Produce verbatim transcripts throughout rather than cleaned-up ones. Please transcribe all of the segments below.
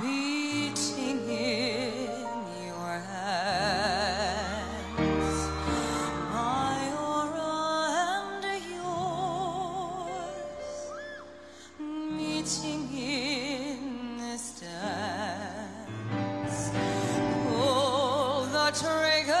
beating in your hands, my aura and yours, meeting in this dance. Pull the trigger.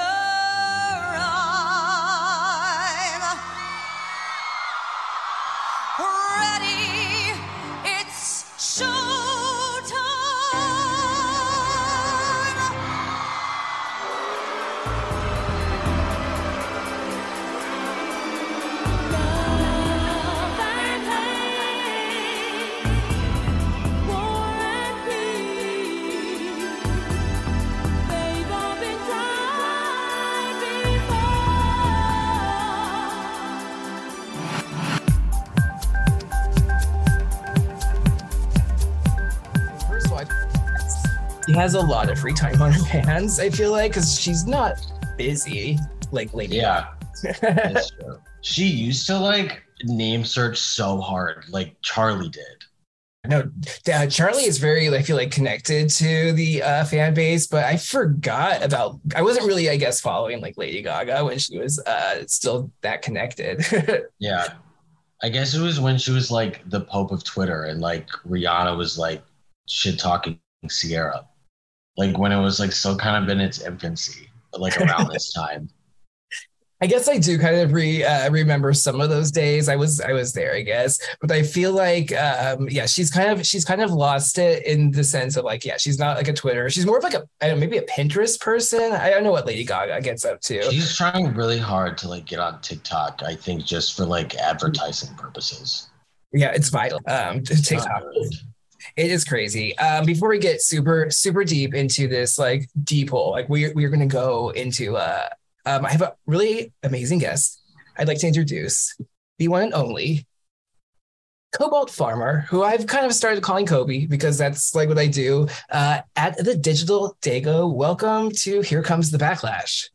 Has a lot of free time on her hands, I feel like, because she's not busy like Lady. Yeah, that's true. She used to like name search so hard, like Charli did. No, uh, Charli is very, I feel like, connected to the uh, fan base, but I forgot about. I wasn't really, I guess, following like Lady Gaga when she was uh, still that connected. Yeah, I guess it was when she was like the Pope of Twitter, and like Rihanna was like shit talking Sierra. Like when it was like still kind of in its infancy, like around this time. I guess I do kind of re uh, remember some of those days. I was I was there, I guess, but I feel like um, yeah, she's kind of she's kind of lost it in the sense of like yeah, she's not like a Twitter. She's more of like a I don't know, maybe a Pinterest person. I don't know what Lady Gaga gets up to. She's trying really hard to like get on TikTok. I think just for like advertising purposes. Yeah, it's vital. Um, TikTok. It is crazy. Um, before we get super, super deep into this, like deep hole, like we we're going to go into, uh, um, I have a really amazing guest. I'd like to introduce the one and only Cobalt Farmer, who I've kind of started calling Cobie because that's like what I do uh, at the Digital Dago. Welcome to Here Comes the Backlash.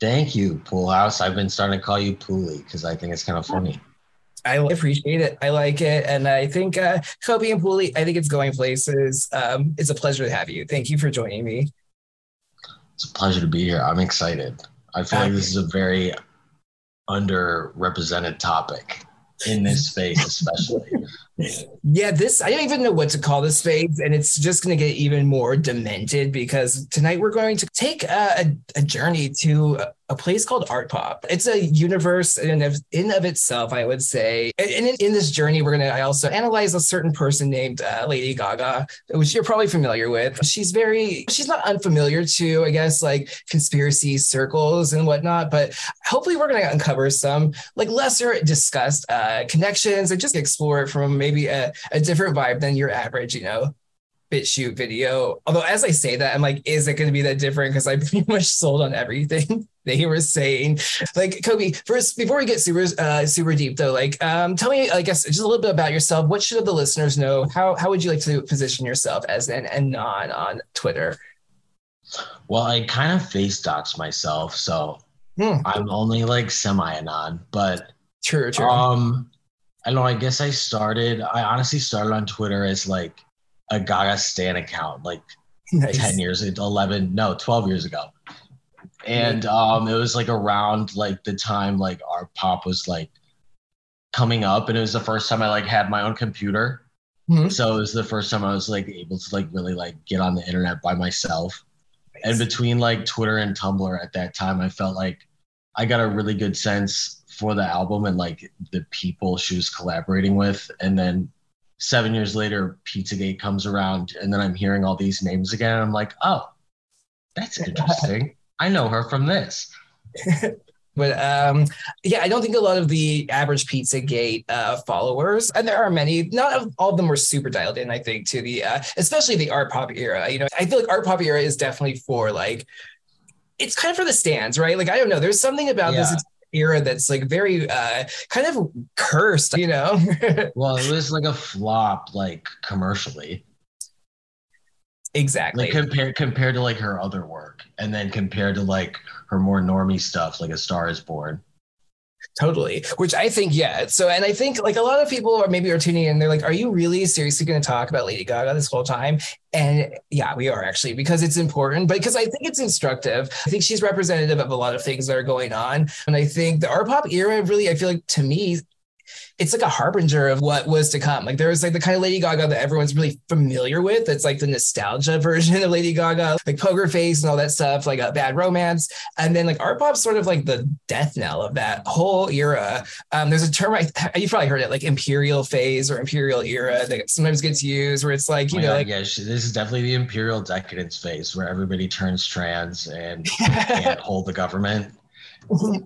Thank you, Poolhouse. I've been starting to call you Poolie because I think it's kind of funny. I appreciate it. I like it. And I think uh, Cobie and Poolie, I think it's going places. Um, it's a pleasure to have you. Thank you for joining me. It's a pleasure to be here. I'm excited. I feel um, like this is a very underrepresented topic in this space, especially. Yeah, this, I don't even know what to call this space. And it's just going to get even more demented because tonight we're going to take a, a, a journey to a place called ARTPOP. It's a universe in of, in of itself, I would say. And in, in this journey, we're going to also analyze a certain person named uh, Lady Gaga, which you're probably familiar with. She's very, she's not unfamiliar to, I guess, like conspiracy circles and whatnot, but hopefully we're going to uncover some like lesser discussed uh, connections and just explore it from maybe a, a different vibe than your average, you know, bit shoot video. Although as I say that, I'm like, is it going to be that different? Because I pretty much sold on everything they were saying. Like Cobie, first before we get super uh, super deep though, like um, tell me, I guess, just a little bit about yourself. What should the listeners know? How how would you like to position yourself as an anon on Twitter? Well, I kind of face dox myself, so hmm. I'm only like semi anon. But true, true. Um, I don't know. I guess I started. I honestly started on Twitter as like a Gaga Stan account, like nice. ten years, eleven, no, twelve years ago. And um, it was like around like the time like our pop was like coming up, and it was the first time I like had my own computer. Mm-hmm. So it was the first time I was like able to like really like get on the internet by myself. Nice. And between like Twitter and Tumblr at that time, I felt like I got a really good sense for the album and like the people she was collaborating with. And then seven years later, Pizzagate comes around, and then I'm hearing all these names again. And I'm like, oh, that's interesting. I know her from this. But um, yeah, I don't think a lot of the average Pizzagate uh, followers, and there are many, not all of them were super dialed in, I think, to the, uh, especially the ARTPOP era. You know, I feel like ARTPOP era is definitely for like, it's kind of for the stans, right? Like, I don't know. There's something about yeah. this era that's like very uh, kind of cursed, you know? Well, it was like a flop, like commercially. Exactly. Like compared compared to like her other work, and then compared to like her more normie stuff, like A Star Is Born. Totally. Which I think, yeah. So, and I think like a lot of people are maybe are tuning in. They're like, are you really seriously going to talk about Lady Gaga this whole time? And yeah, we are actually, because it's important, but because I think it's instructive. I think she's representative of a lot of things that are going on. And I think the art pop era really, I feel like to me, it's like a harbinger of what was to come. Like there was like the kind of Lady Gaga that everyone's really familiar with. That's like the nostalgia version of Lady Gaga, like Poker Face and all that stuff, like a Bad Romance. And then like art pop sort of like the death knell of that whole era. Um, there's a term, I, you've probably heard it, like imperial phase or imperial era that sometimes gets used where it's like, you oh know, God, like. Yeah, this is definitely the imperial decadence phase where everybody turns trans and can't hold the government.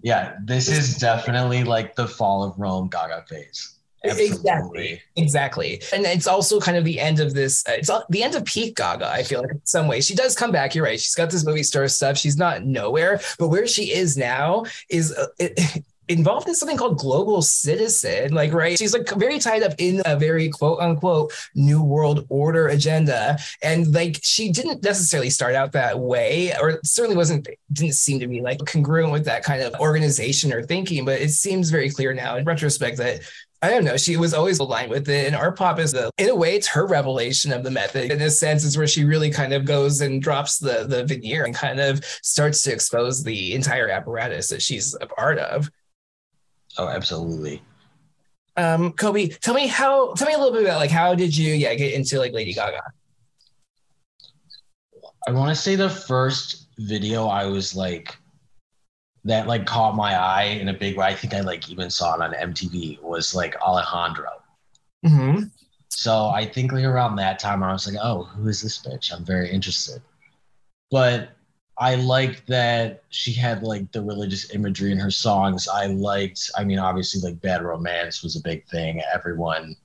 Yeah, this is definitely like the fall of Rome Gaga phase. Absolutely. Exactly, exactly. And it's also kind of the end of this, it's the end of peak Gaga, I feel like in some ways. She does come back, you're right. She's got this movie star stuff. She's not nowhere, but where she is now is... Uh, it, involved in something called Global Citizen, like, right? She's like very tied up in a very quote unquote New World Order agenda. And like, she didn't necessarily start out that way, or certainly wasn't, didn't seem to be like congruent with that kind of organization or thinking, but it seems very clear now in retrospect that I don't know. She was always aligned with it. And art pop is, the, in a way, it's her revelation of the method. In a sense, it's where she really kind of goes and drops the, the veneer and kind of starts to expose the entire apparatus that she's a part of. Oh, absolutely. Um, Cobie, tell me how, tell me a little bit about like, how did you yeah, get into like Lady Gaga? I want to say the first video I was like, that like caught my eye in a big way, I think I like even saw it on M T V, was like Alejandro. Mm-hmm. So I think like around that time, I was like, oh, who is this bitch? I'm very interested. But I liked that she had like the religious imagery in her songs. I liked, I mean, obviously like Bad Romance was a big thing. Everyone,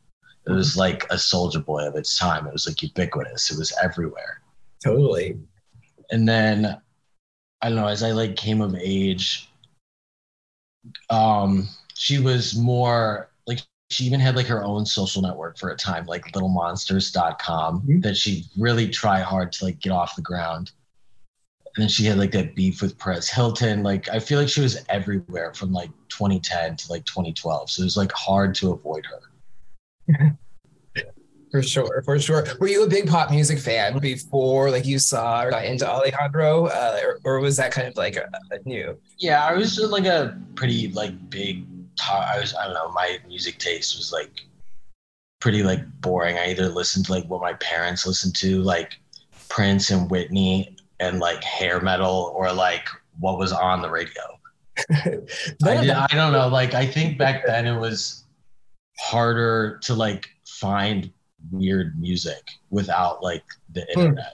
it was like a Soulja Boy of its time. It was like ubiquitous. It was everywhere. Totally. And then, I don't know, as I like came of age, um, she was more like, she even had like her own social network for a time, like little monsters dot com, mm-hmm. that she really try hard to like get off the ground. And then she had like that beef with Perez Hilton. Like, I feel like she was everywhere from like twenty ten to like twenty twelve. So it was like hard to avoid her. For sure. For sure. Were you a big pop music fan before like you saw or got into Alejandro uh, or, or was that kind of like a, a new? Yeah, I was like a pretty like big, I was, I don't know. My music taste was like pretty like boring. I either listened to like what my parents listened to, like Prince and Whitney, and like hair metal or like what was on the radio. I, did, I don't know. Like, I think back then it was harder to like find weird music without like the internet. Mm.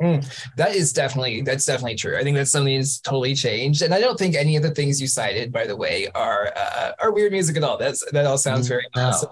Mm. That is definitely, that's definitely true. I think that's something that's totally changed. And I don't think any of the things you cited, by the way, are uh, are weird music at all. That's, that all sounds very no. awesome.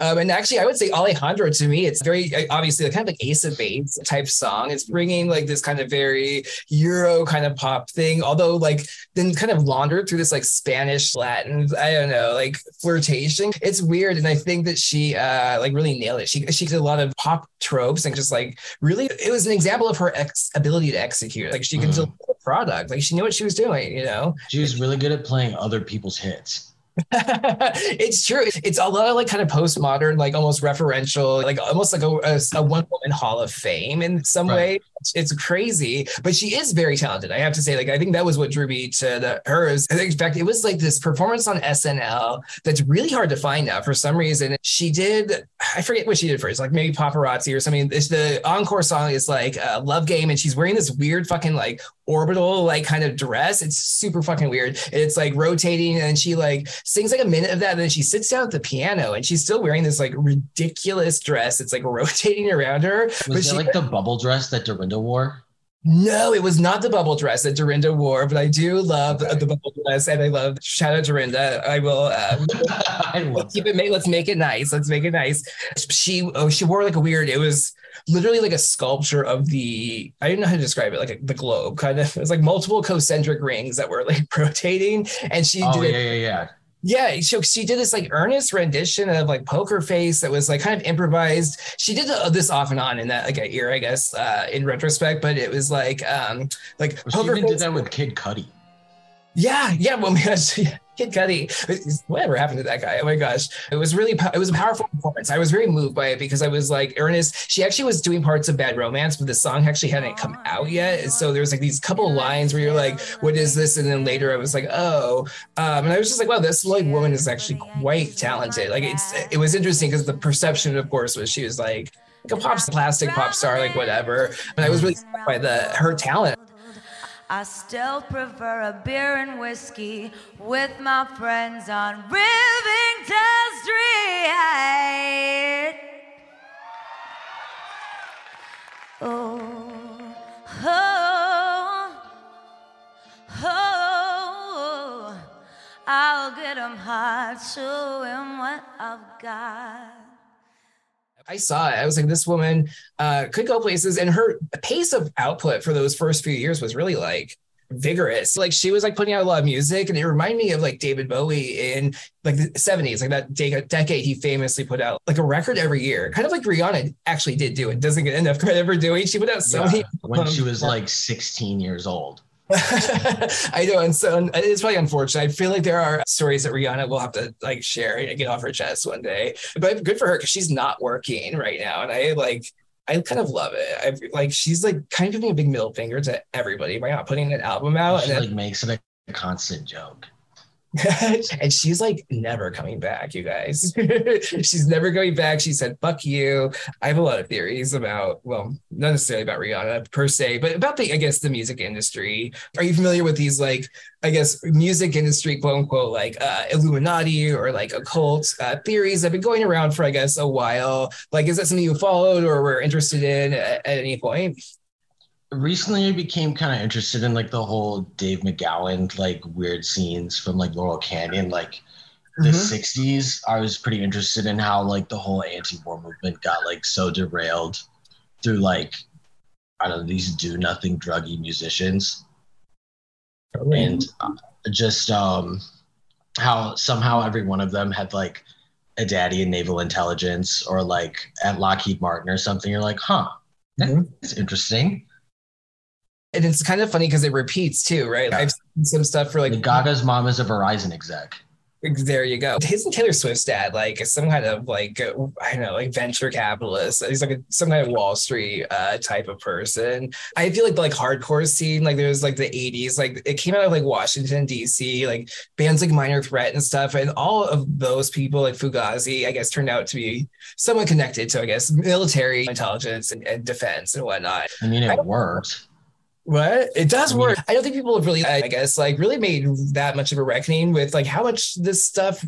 Um, and actually, I would say Alejandro, to me, it's very, obviously, kind of like Ace of Base type song. It's bringing like this kind of very Euro kind of pop thing, although like then kind of laundered through this like Spanish, Latin, I don't know, like flirtation. It's weird. And I think that she uh, like really nailed it. She, she did a lot of pop tropes and just like really, it was an example of her ex- ability to execute. Like she could mm. deliver the product. Like she knew what she was doing, you know? She was really good at playing other people's hits. It's true. It's a lot of like kind of postmodern, like almost referential, like almost like a, a, a one-woman hall of fame in some right. way. It's crazy, but she is very talented. I have to say, like, I think that was what drew me to the, hers. In fact, it was like this performance on S N L that's really hard to find now for some reason. She did, I forget what she did first, like maybe Paparazzi or something. It's the encore song is like uh, Love Game, and she's wearing this weird fucking like orbital like kind of dress. It's super fucking weird. It's like rotating, and she like sings like a minute of that, and then she sits down at the piano, and she's still wearing this like ridiculous dress. It's like rotating around her. Was but it she, like the bubble dress that Dorinda wore? No, it was not the bubble dress that Dorinda wore, but I do love okay. the bubble dress, and I love, shout out Dorinda. I will uh, I love keep it. Made, let's make it nice. Let's make it nice. She oh, she wore like a weird. It was literally like a sculpture of the, I don't know how to describe it, like a, the globe kind of. It was like multiple concentric rings that were like rotating, and she oh, did. Oh yeah, yeah, yeah. Yeah, she, she did this like earnest rendition of like Poker Face that was like kind of improvised. She did this off and on in that like era, I guess, uh, in retrospect. But it was like um, like well, Poker she even Face. Did that with Kid Cudi. Yeah, yeah. Well, yeah, Kid Cudi, whatever happened to that guy? Oh my gosh. It was really, it was a powerful performance. I was very moved by it because I was like, Ernest, she actually was doing parts of Bad Romance, but the song actually hadn't come out yet. So there was like these couple lines where you're like, what is this? And then later I was like, oh, um, and I was just like, wow, this like woman is actually quite talented. Like it's, it was interesting because the perception, of course, was she was like, like a pop, plastic pop star, like whatever. And I was really struck by the, her talent. I still prefer a beer and whiskey with my friends on Rivington Street. Oh, oh, oh, I'll get them hot, show them what I've got. I saw it. I was like, this woman uh, could go places. And her pace of output for those first few years was really like vigorous. Like she was like putting out a lot of music, and it reminded me of like David Bowie in like the seventies, like that de- decade he famously put out like a record every year, kind of like Rihanna actually did do. It doesn't get enough credit for doing. She put out so yeah, many when um, she was like sixteen years old. I know, and so and it's probably unfortunate. I feel like there are stories that Rihanna will have to like share and get off her chest one day. But good for her because she's not working right now, and I like I kind of love it. I like she's like kind of giving a big middle finger to everybody by not putting an album out. She and like then, makes it a constant joke. And she's like never coming back, you guys. She's never going back. She said, fuck you. I have a lot of theories about, well, not necessarily about Rihanna per se, but about the, I guess, the music industry. Are you familiar with these, like, I guess, music industry, quote unquote, like uh, Illuminati or like occult uh, theories that have been going around for, I guess, a while? Like, is that something you followed or were interested in at, at any point? Recently, I became kind of interested in like the whole Dave McGowan, like weird scenes from like Laurel Canyon, like the mm-hmm. sixties. I was pretty interested in how like the whole anti-war movement got like so derailed through like, I don't know, these do nothing druggy musicians. Oh, and just um, how somehow every one of them had like a daddy in naval intelligence or like at Lockheed Martin or something. You're like, huh, mm-hmm. that's interesting. And it's kind of funny because it repeats too, right? Yeah. I've seen some stuff for like Gaga's mom is a Verizon exec. There you go. His and Taylor Swift's dad, like, is some kind of like, I don't know, like venture capitalist. He's like a, some kind of Wall Street uh, type of person. I feel like the like hardcore scene, like there was like the eighties, like it came out of like Washington, D C, like bands like Minor Threat and stuff. And all of those people, like Fugazi, I guess, turned out to be somewhat connected to, I guess, military intelligence and, and defense and whatnot. I mean, it I worked. What? It does work. I don't think people have really, I guess, like really made that much of a reckoning with like how much this stuff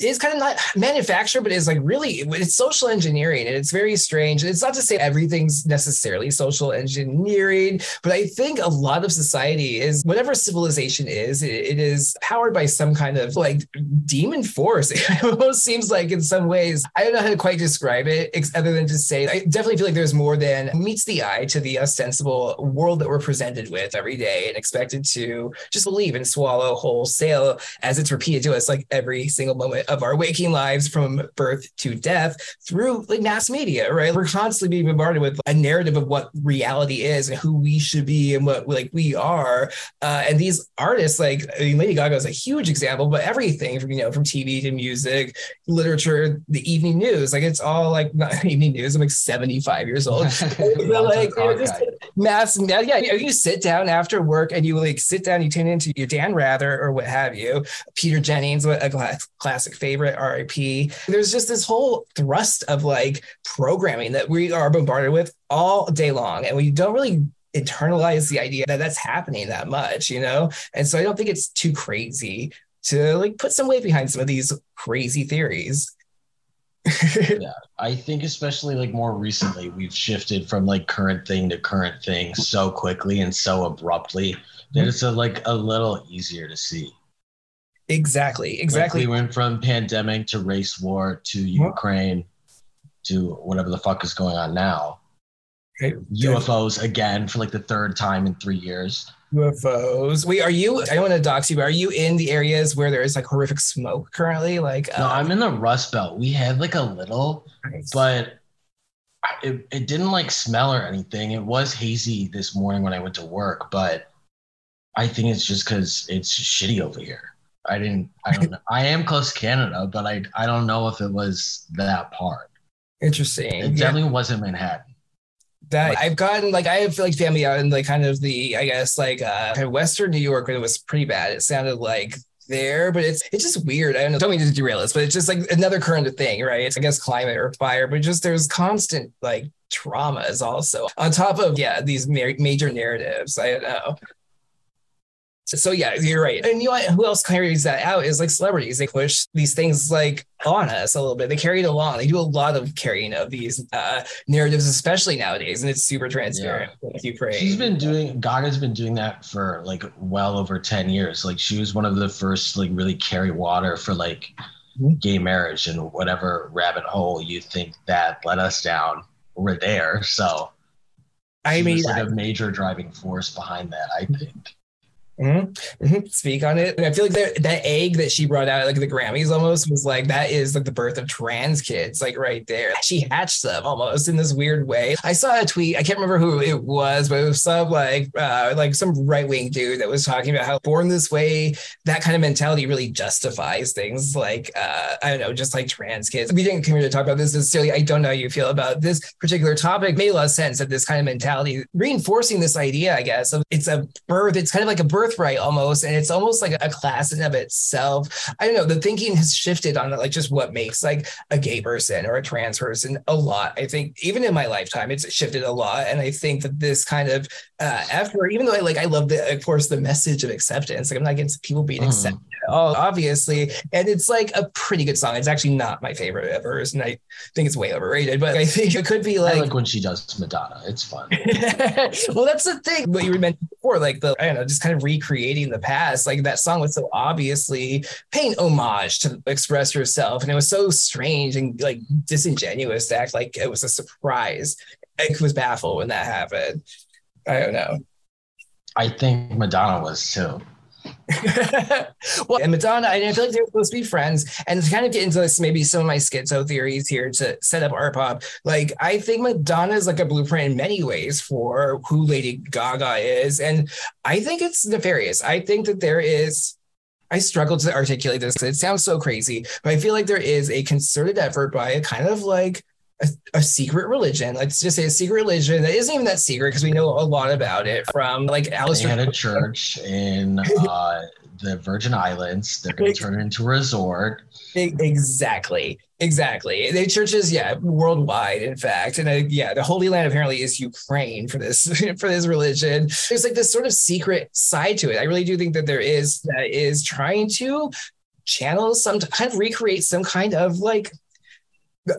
is kind of not manufactured, but is like really, it's social engineering and it's very strange. It's not to say everything's necessarily social engineering, but I think a lot of society is, whatever civilization is, it, it is powered by some kind of like demon force. It almost seems like in some ways, I don't know how to quite describe it other than to say, I definitely feel like there's more than meets the eye to the ostensible world that we're presented with every day and expected to just believe and swallow wholesale as it's repeated to us like every single moment of our waking lives from birth to death through like mass media, right? We're constantly being bombarded with a narrative of what reality is and who we should be and what like we are. Uh, and these artists, like I mean, Lady Gaga is a huge example, but everything from, you know, from T V to music, literature, the evening news, like it's all like not evening news. I'm like seventy-five years old. But, like you know, just mass, yeah, you, know, you sit down after work and you like sit down, you tune into your Dan Rather or what have you, Peter Jennings, a classic favorite, R I P. There's just this whole thrust of like programming that we are bombarded with all day long, and we don't really internalize the idea that that's happening that much, you know? And so I don't think it's too crazy to like put some weight behind some of these crazy theories. Yeah, I think especially like more recently we've shifted from like current thing to current thing so quickly and so abruptly that it's a, like a little easier to see. Exactly, exactly. Like we went from pandemic to race war to Ukraine to whatever the fuck is going on now. Okay. U F Os again for like the third time in three years. U F Os. Wait, are you, I don't want to dox you, but are you in the areas where there is like horrific smoke currently? Like, no, um, I'm in the Rust Belt. We had like a little, nice. but it, it didn't like smell or anything. It was hazy this morning when I went to work, but I think it's just because it's shitty over here. I didn't, I don't know. I am close to Canada, but I, I don't know if it was that part. Interesting. It definitely yeah. wasn't Manhattan. That like, I've gotten, like, I have like family out in like kind of the, I guess, like uh, Western New York, when it was pretty bad. It sounded like there, but it's it's just weird. I don't know. Don't mean to derail this, but it's just like another current thing, right? It's, I guess, climate or fire, but just there's constant like traumas also on top of, yeah, these ma- major narratives. I don't know. So yeah, you're right. And you know what? Who else carries that out is like celebrities. They push these things like on us a little bit. They carry it along. They do a lot of carrying of these uh, narratives, especially nowadays. And it's super transparent. Yeah. With Ukraine. She's been doing, Gaga's been doing that for like well over ten years. Like she was one of the first like really carry water for like mm-hmm. gay marriage and whatever rabbit hole you think that let us down. We're there. So I she mean, was, like I- a major driving force behind that, I think. Mm-hmm. Mm-hmm. Speak on it. And I feel like that, that egg that she brought out, like the Grammys almost was like, that is like the birth of trans kids, like right there. She hatched them almost in this weird way. I saw a tweet. I can't remember who it was, but it was some like, uh, like some right-wing dude that was talking about how Born This Way, that kind of mentality really justifies things like, uh, I don't know, just like trans kids. We didn't come here to talk about this necessarily. I don't know how you feel about this particular topic. It made a lot of sense that this kind of mentality, reinforcing this idea, I guess, of it's a birth. It's kind of like a birth Birthright almost, and it's almost like a class in of itself. I don't know, the thinking has shifted on like just what makes like a gay person or a trans person a lot. I think even in my lifetime it's shifted a lot, and I think that this kind of uh effort, even though I like I love the of course the message of acceptance, like I'm not against people being mm. accepted at all, obviously, and it's like a pretty good song. It's actually not my favorite of hers, and I think it's way overrated, but I think it could be like, I like when she does Madonna, it's fun. Well, that's the thing what you mentioned before, like the I don't know, just kind of re- recreating the past, like that song was so obviously paying homage to Express Yourself, and it was so strange and like disingenuous to act like it was a surprise. I was baffled when that happened. I don't know. I think Madonna was too. Well, and Madonna, I feel like they're supposed to be friends, and to kind of get into this, maybe some of my schizo theories here to set up ARTPOP. Like, I think Madonna is like a blueprint in many ways for who Lady Gaga is, and I think it's nefarious. I think that there is. I struggle to articulate this. It sounds so crazy, but I feel like there is a concerted effort by a kind of like. A, a secret religion. Let's just say a secret religion that isn't even that secret because we know a lot about it from like Alistair. They had a church in uh, the Virgin Islands. They're going to turn it into a resort. Exactly. Exactly. The churches, yeah, worldwide, in fact. And uh, yeah, the Holy Land apparently is Ukraine for this for this religion. There's like this sort of secret side to it. I really do think that there is that is trying to channel some, kind of recreate some kind of like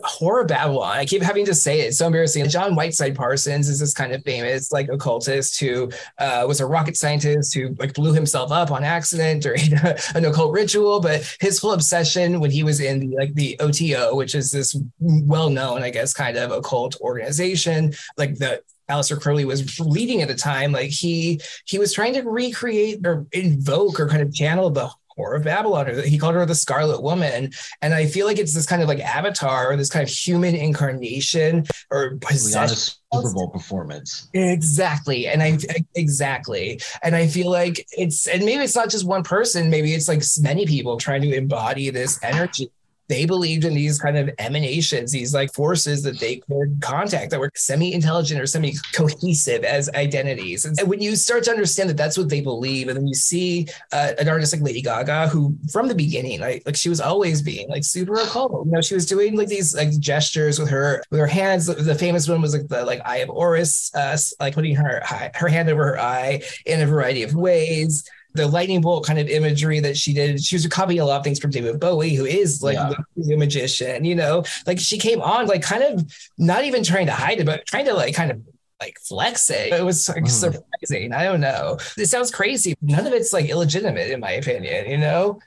horror Babylon. I keep having to say it. It's so embarrassing. John Whiteside Parsons is this kind of famous like occultist who uh, was a rocket scientist who like blew himself up on accident during a, an occult ritual. But his full obsession when he was in the, like the O T O, which is this well-known, I guess, kind of occult organization, like the Aleister Crowley was leading at the time. Like he he was trying to recreate or invoke or kind of channel the Or of Babylon, or he called her the Scarlet Woman, and I feel like it's this kind of like avatar, or this kind of human incarnation, or possession. Super Bowl performance. Exactly, and I exactly, and I feel like it's, and maybe it's not just one person, maybe it's like many people trying to embody this energy. They believed in these kind of emanations, these like forces that they could contact that were semi-intelligent or semi-cohesive as identities. And when you start to understand that that's what they believe, and then you see uh, an artist like Lady Gaga, who from the beginning, like, like she was always being like super occult. You know, she was doing like these like gestures with her with her hands. The, the famous one was like the like Eye of Horus, uh, like putting her her hand over her eye in a variety of ways. The lightning bolt kind of imagery that she did. She was copying a lot of things from David Bowie, who is like yeah. the magician, you know, like she came on like kind of not even trying to hide it, but trying to like kind of like flex it. It was like mm. surprising. I don't know. It sounds crazy. None of it's like illegitimate in my opinion, you know?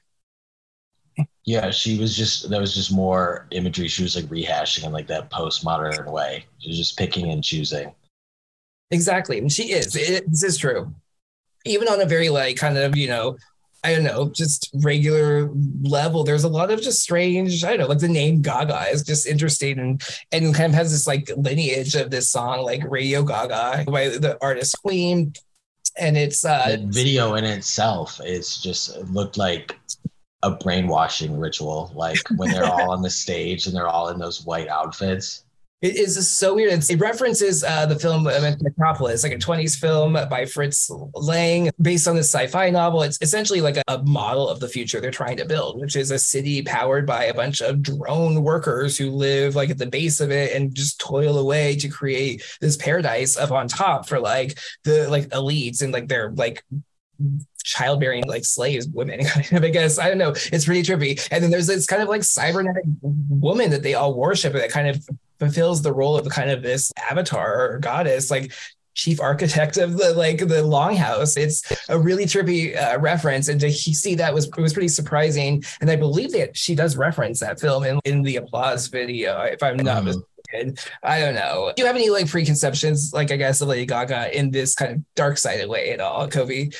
Yeah, she was just, that was just more imagery. She was like rehashing in like that postmodern way. She was just picking and choosing. Exactly. And she is, it, this is true. Even on a very like kind of, you know, I don't know, just regular level, there's a lot of just strange, I don't know, like the name Gaga is just interesting and, and kind of has this like lineage of this song, like Radio Gaga by the artist Queen. and it's uh, the video in itself is just it looked like a brainwashing ritual, like when they're all on the stage and they're all in those white outfits. It is so weird. It's, it references uh, the film Metropolis, like a twenties film by Fritz Lang, based on this sci-fi novel. It's essentially like a, a model of the future they're trying to build, which is a city powered by a bunch of drone workers who live like at the base of it and just toil away to create this paradise up on top for like the like elites and like their like childbearing like slaves women kind of, I guess I don't know it's pretty trippy. And then there's this kind of like cybernetic woman that they all worship that kind of fulfills the role of kind of this avatar or goddess, like chief architect of the like the longhouse. It's a really trippy uh, reference, and to he- see that was it was pretty surprising. And I believe that she does reference that film in, in the Applause video, if I'm not mistaken. Mm-hmm. I don't know. Do you have any like preconceptions, like I guess, of Lady Gaga in this kind of dark-sided way at all, Cobie?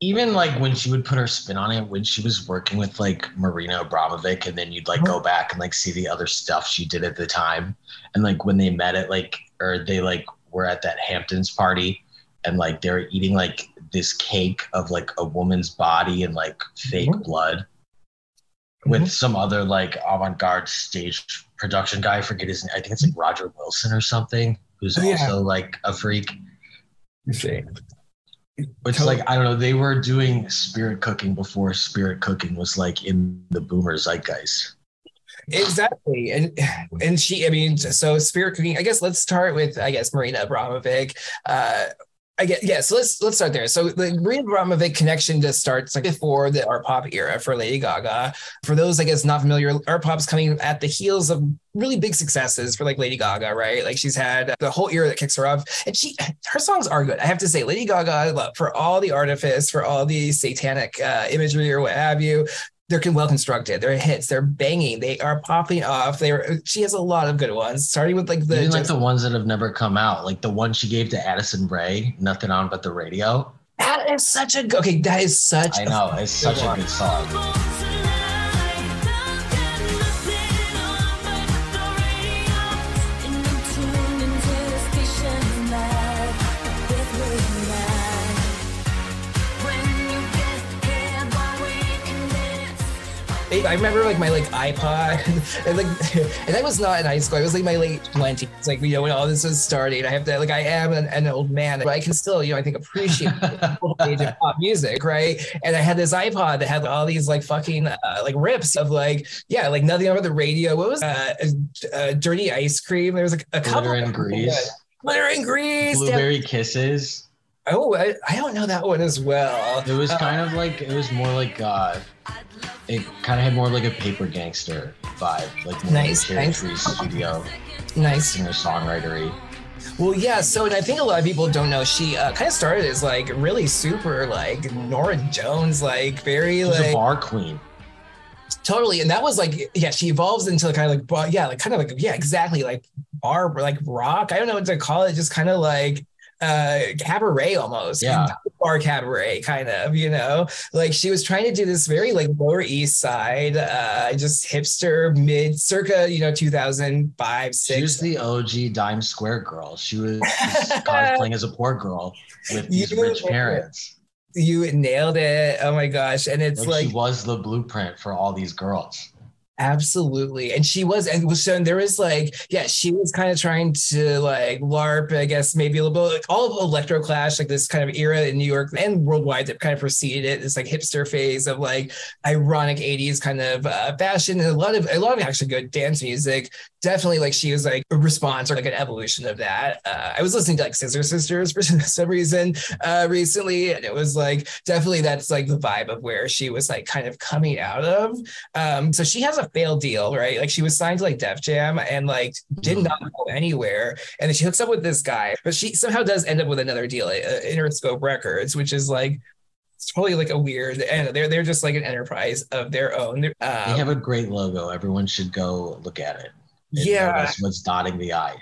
Even like when she would put her spin on it, when she was working with like Marina Abramovic, and then you'd like go back and like see the other stuff she did at the time. And like when they met at like, or they like were at that Hamptons party and like they were eating like this cake of like a woman's body and like fake mm-hmm. blood with mm-hmm. some other like avant-garde stage production guy. I forget his name. I think it's like Roger Wilson or something, who's oh, yeah. also like a freak. Okay. It's totally. Like, I don't know, they were doing Spirit Cooking before Spirit Cooking was like in the boomer zeitgeist. Exactly. And and she, I mean, so Spirit Cooking, I guess let's start with, I guess, Marina Abramovic. Uh, I guess, yeah, so let's let's start there. So the Marina Abramovic connection just starts like before the ARTPOP era for Lady Gaga. For those, I guess, not familiar, ARTPOP's coming at the heels of really big successes for like Lady Gaga, right? Like she's had the whole era that kicks her off, and she her songs are good. I have to say, Lady Gaga, for all the artifice, for all the satanic uh, imagery or what have you, they're well constructed. They're hits. They're banging. They are popping off. They were, she has a lot of good ones, starting with like the Even like just, the ones that have never come out, like the one she gave to Addison Rae, "Nothing On But the Radio." That is such a okay. That is such. I know a, it's such a good song. I remember like my like iPod and like and I was not in high school. I was like my late twenties, like, you know, when all this was starting. I have to like I am an, an old man, but I can still, you know, I think appreciate the old age of pop music, right? And I had this iPod that had all these like fucking uh, like rips of like yeah like Nothing Over the Radio. What was uh, uh Dirty Ice Cream? There was like a couple. Glitter and Grease. Glitter and Grease. Blueberry Damn. Kisses. Oh, I, I don't know that one as well. It was kind uh, of like it was more like uh it kind of had more like a Paper Gangster vibe, like more nice, like nice. Studio, nice singer songwritery. Well, yeah. So, and I think a lot of people don't know she uh, kind of started as like really super like Norah Jones, like very She's like a bar queen. Totally, and that was like yeah, she evolves into kind of like yeah, like kind of like yeah, exactly like bar like rock. I don't know what to call it. Just kind of like. Uh, cabaret almost, yeah, bar cabaret kind of, you know, like she was trying to do this very like Lower East Side, uh, just hipster mid circa, you know, two thousand five, six. She was the O G Dime Square girl. She was cosplaying as a poor girl with these you, rich parents. You nailed it! Oh my gosh! And it's like, like she was the blueprint for all these girls. Absolutely. And she was, and was shown there was like, yeah, she was kind of trying to like LARP, I guess, maybe a little bit, like all of Electroclash, like this kind of era in New York and worldwide that kind of preceded it. This like hipster phase of like ironic eighties kind of uh, fashion, and a lot of, a lot of actually good dance music. Definitely like she was like a response or like an evolution of that. Uh, I was listening to like Scissor Sisters for some reason uh, recently. And it was like, definitely that's like the vibe of where she was like kind of coming out of. Um, so she has a failed deal, right? Like she was signed to like Def Jam and like did not go anywhere, and then she hooks up with this guy, but she somehow does end up with another deal, uh, Interscope Records, which is like totally like a weird, and they're they're just like an enterprise of their own. Um, they have a great logo. Everyone should go look at it. it yeah, what's dotting the I.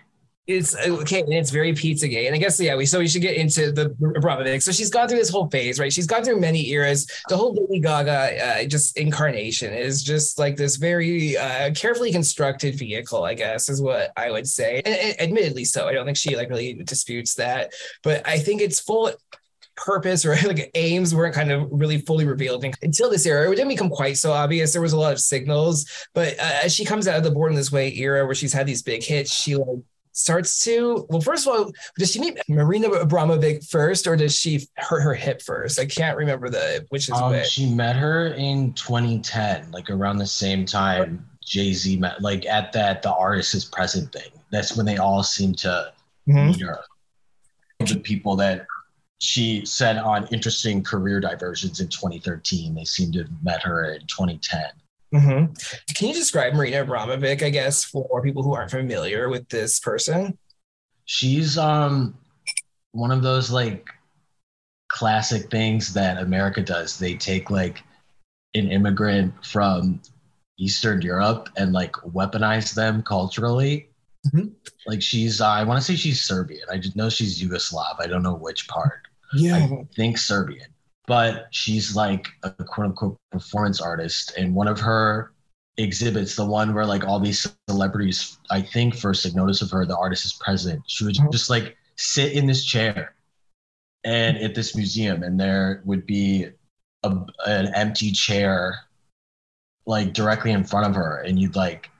It's okay. And it's very Pizzagate. And I guess, yeah, we, so we should get into the Abramovic. So she's gone through this whole phase, right? She's gone through many eras. The whole Lady Gaga, uh, just incarnation is just like this very uh, carefully constructed vehicle, I guess, is what I would say. And, and admittedly so. I don't think she like really disputes that, but I think it's full purpose or like aims weren't kind of really fully revealed until this era. It didn't become quite so obvious. There was a lot of signals, but uh, as she comes out of the Born This Way era where she's had these big hits, she like starts to, well, first of all, does she meet Marina Abramovic first or does she hurt her hip first? I can't remember the which is um, which. She met her in twenty ten, like around the same time Jay-Z met, like at that The Artist Is Present thing. That's when they all seem to mm-hmm. meet her. The people that she said on Interesting Career Diversions in twenty thirteen, they seem to have met her in twenty ten. Mm-hmm. Can you describe Marina Abramovic, I guess, for people who aren't familiar with this person? She's um one of those like classic things that America does. They take like an immigrant from Eastern Europe and like weaponize them culturally. Mm-hmm. Like she's, uh, I want to say she's Serbian. I just know she's Yugoslav. I don't know which part. Yeah, I think Serbian. But she's like a quote unquote performance artist. And one of her exhibits, the one where like all these celebrities, I think first took notice of her, The Artist Is Present, she would just like sit in this chair and at this museum. And there would be a, an empty chair like directly in front of her. And you'd like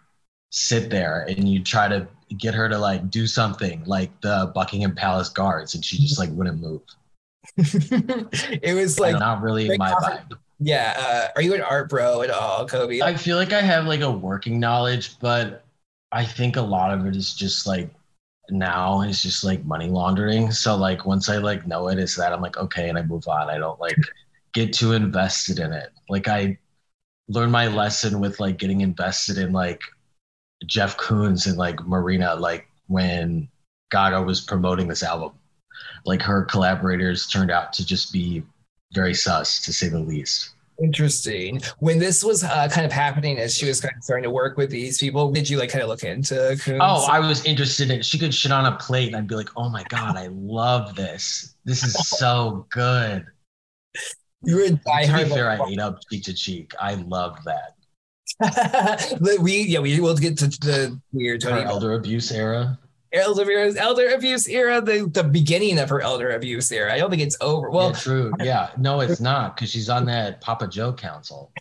sit there and you'd try to get her to like do something like the Buckingham Palace guards. And she just like wouldn't move. It was like not really like, my vibe. Yeah. Uh, are you an art bro at all, Cobie? I feel like I have like a working knowledge, but I think a lot of it is just like now it's just like money laundering. So like once I like know it is that I'm like, okay, and I move on. I don't like get too invested in it. Like I learned my lesson with like getting invested in like Jeff Koons and like Marina, like when Gaga was promoting this album. Like her collaborators turned out to just be very sus, to say the least. Interesting. When this was uh, kind of happening as she was kind of starting to work with these people, did you like kind of look into Koons? Oh, I was interested in it. She could shit on a plate and I'd be like, oh my God, I love this. This is so good. You were a diehard. To be fair, I ate up cheek to cheek. I loved that. we yeah, we will get to the weird Tony elder abuse era. Elder abuse, elder abuse era, the, the beginning of her elder abuse era. I don't think it's over. Well, yeah, true. Yeah, no, it's not because she's on that Papa Joe council.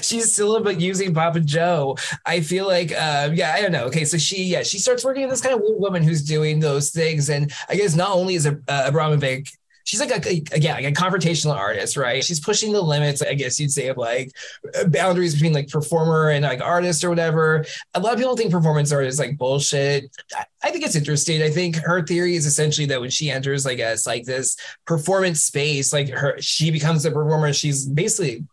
She's still about using Papa Joe. I feel like, uh, yeah, I don't know. Okay, so she, yeah, she starts working with this kind of weird woman who's doing those things, and I guess not only is a uh, Abramovic. She's like a, a, yeah, like a confrontational artist, right? She's pushing the limits, I guess you'd say, of like boundaries between like performer and like artist or whatever. A lot of people think performance art is like bullshit. I think it's interesting. I think her theory is essentially that when she enters, I guess, like this performance space, like her, she becomes a performer. She's basically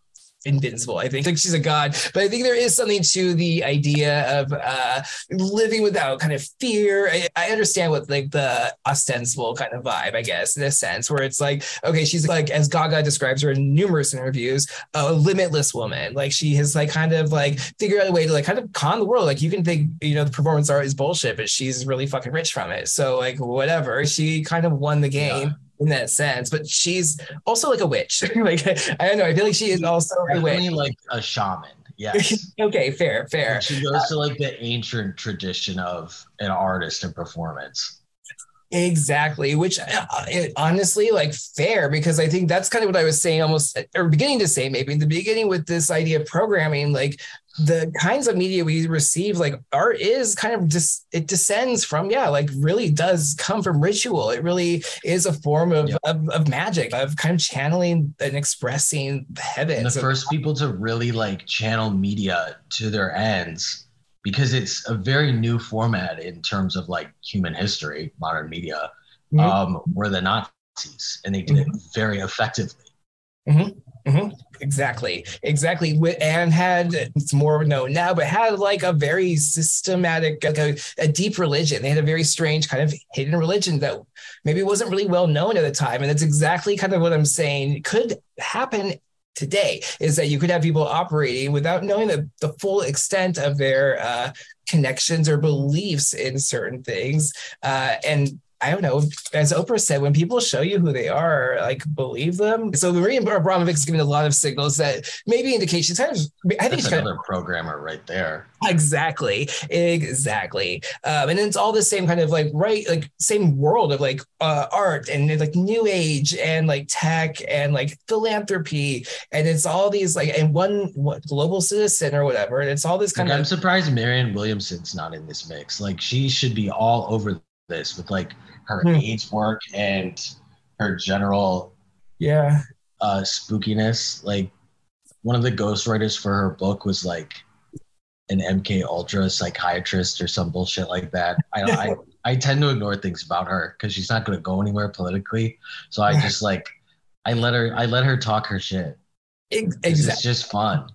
invincible. I think like she's a god, but I think there is something to the idea of uh living without kind of fear. I, I understand what like the ostensible kind of vibe, I guess, in a sense where it's like, okay, she's like, as Gaga describes her in numerous interviews, a limitless woman. Like she has like kind of like figured out a way to like kind of con the world. Like you can think, you know, the performance art is bullshit, but she's really fucking rich from it. So like whatever, she kind of won the game. Yeah. In that sense, but she's also like a witch. Like I don't know, I feel like she is also a witch, like a shaman. Yes. Okay, fair, fair. And she goes uh, to like the ancient tradition of an artist and performance. Exactly, which uh, it, honestly, like fair, because I think that's kind of what I was saying, almost or beginning to say maybe in the beginning with this idea of programming, like. The kinds of media we receive, like art is kind of just, it descends from, yeah, like really does come from ritual. It really is a form of, yep. of, of magic, of kind of channeling and expressing the heavens. And the first people to really like channel media to their ends, because it's a very new format in terms of like human history, modern media, mm-hmm. um, were the Nazis, and they did mm-hmm. it very effectively. Mm-hmm. Mm-hmm. Exactly, exactly. And had, it's more known now, but had like a very systematic, like a, a deep religion. They had a very strange kind of hidden religion that maybe wasn't really well known at the time. And that's exactly kind of what I'm saying could happen today, is that you could have people operating without knowing the, the full extent of their uh, connections or beliefs in certain things. Uh, and I don't know, as Oprah said, when people show you who they are, like, believe them. So Marina Abramovic is giving a lot of signals that maybe indications. I think that's another kind of, programmer right there. Exactly. Exactly. Um, and it's all the same kind of like, right, like same world of like uh, art and like new age and like tech and like philanthropy. And it's all these like, and one what, Global Citizen or whatever. And it's all this kind like, of. I'm surprised Marianne Williamson's not in this mix. Like, she should be all over this with like her hmm. AIDS work and her general yeah uh spookiness. Like, one of the ghostwriters for her book was like an M K Ultra psychiatrist or some bullshit like that. I I, I tend to ignore things about her because she's not going to go anywhere politically, so I just like I let her I let her talk her shit. Exactly. It's just fun.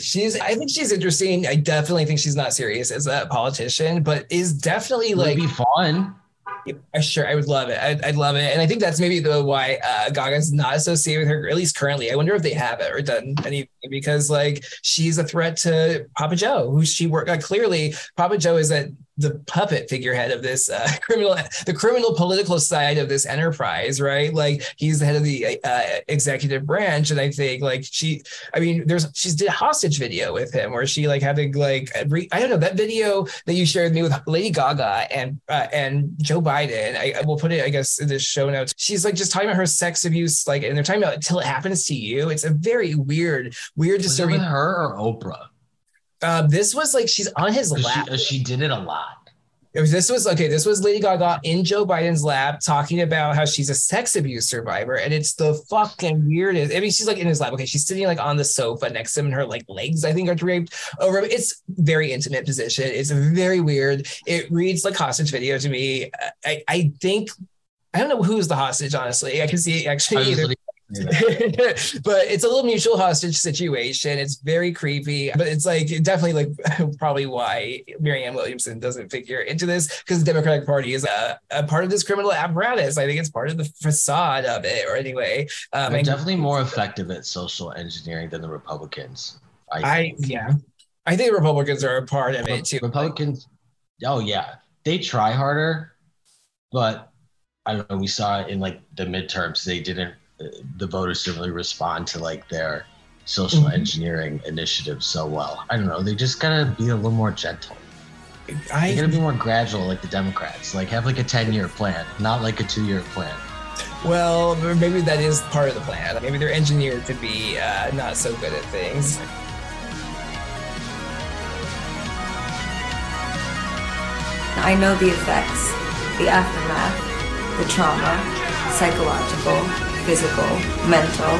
She's, I think she's interesting. I definitely think she's not serious as a politician, but is definitely like. It would be fun. Sure, I would love it. I'd, I'd love it. And I think that's maybe the why uh, Gaga's not associated with her, at least currently. I wonder if they have it or done anything, because like she's a threat to Papa Joe, who she worked uh, clearly. Papa Joe is that the puppet figurehead of this uh, criminal, the criminal political side of this enterprise, right? Like, he's the head of the uh, executive branch. And I think like she, I mean, there's, she's did a hostage video with him where she like having like, re, I don't know, that video that you shared with me with Lady Gaga and, uh, and Joe Biden, I, I will put it, I guess, in the show notes. She's like just talking about her sex abuse, like, and they're talking about until it happens to you. It's a very weird, weird disturbing. Was it with her or Oprah? Uh, this was like, she's on his lap. She, she did it a lot. It was, this was, okay, this was Lady Gaga in Joe Biden's lap talking about how she's a sex abuse survivor. And it's the fucking weirdest. I mean, she's like in his lap. Okay, she's sitting like on the sofa next to him and her like legs, I think, are draped over him. It's very intimate position. It's very weird. It reads like hostage video to me. I, I think, I don't know who's the hostage, honestly. I can see actually either. But it's a little mutual hostage situation. It's very creepy, but it's like definitely like probably why Marianne Williamson doesn't figure into this, because the Democratic Party is a, a part of this criminal apparatus. I think it's part of the facade of it, or anyway. Um, They're definitely more effective at social engineering than the Republicans. I, I yeah, I think Republicans are a part of it too. Republicans, oh yeah, they try harder, but I don't know. We saw it in like the midterms. They didn't. The voters didn't really respond to like their social mm-hmm. engineering initiatives so well. I don't know. They just gotta be a little more gentle. I, they gotta be more gradual, like the Democrats. Like, have like a ten-year plan, not like a two-year plan. Well, maybe that is part of the plan. Maybe they're engineered to be uh, not so good at things. I know the effects, the aftermath, the trauma, psychological, physical, mental.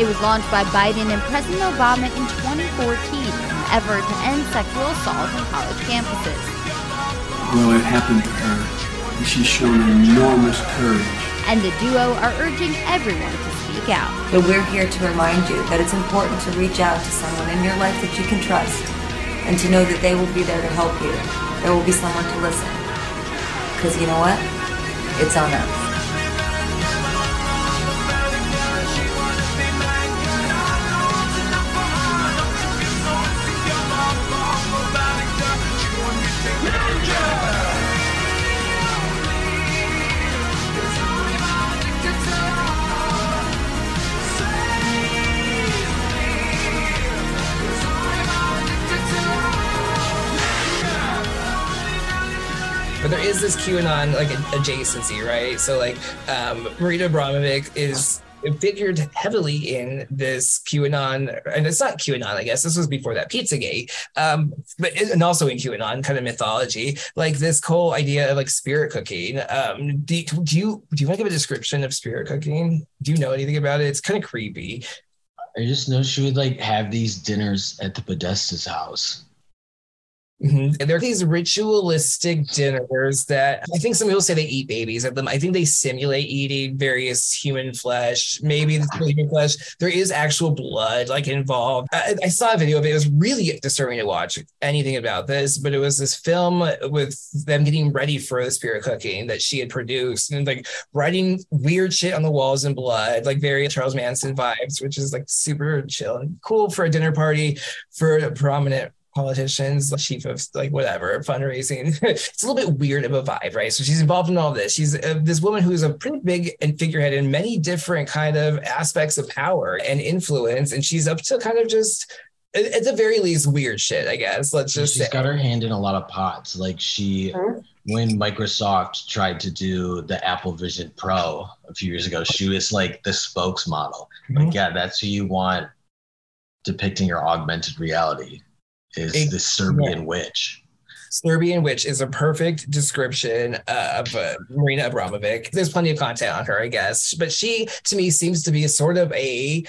It was launched by Biden and President Obama in twenty fourteen, an effort to end sexual assault on college campuses. Well, it happened to her, and she's shown enormous courage. And the duo are urging everyone to speak out. But we're here to remind you that it's important to reach out to someone in your life that you can trust, and to know that they will be there to help you. There will be someone to listen. Because you know what? It's on us. There is this QAnon like adjacency, right? So like um, Marina Abramovic is figured heavily in this QAnon, and it's not QAnon, I guess. This was before that, Pizzagate, um, but it, and also in QAnon kind of mythology, like this whole idea of like spirit cooking. Um, do, do you do you want to give a description of spirit cooking? Do you know anything about it? It's kind of creepy. I just know she would like have these dinners at the Podesta's house. Mm-hmm. And there are these ritualistic dinners that I think some people say they eat babies at them. I think they simulate eating various human flesh, maybe human flesh. There is actual blood like involved. I, I saw a video of it. It was really disturbing to watch anything about this, but it was this film with them getting ready for the spirit cooking that she had produced and like writing weird shit on the walls in blood, like very Charles Manson vibes, which is like super chill and cool for a dinner party for a prominent politicians, chief of like whatever fundraising. It's a little bit weird of a vibe, right? So she's involved in all of this. She's uh, this woman who's a pretty big and figurehead in many different kind of aspects of power and influence, and she's up to kind of just at, at the very least weird shit, I guess. Let's just she's say. got her hand in a lot of pots. Like she, mm-hmm. when Microsoft tried to do the Apple Vision Pro a few years ago, she was like the spokesmodel. Mm-hmm. Like, yeah, that's who you want depicting your augmented reality. Is it, the Serbian yeah. witch. Serbian witch is a perfect description of uh, Marina Abramovic. There's plenty of content on her, I guess. But she, to me, seems to be sort of a,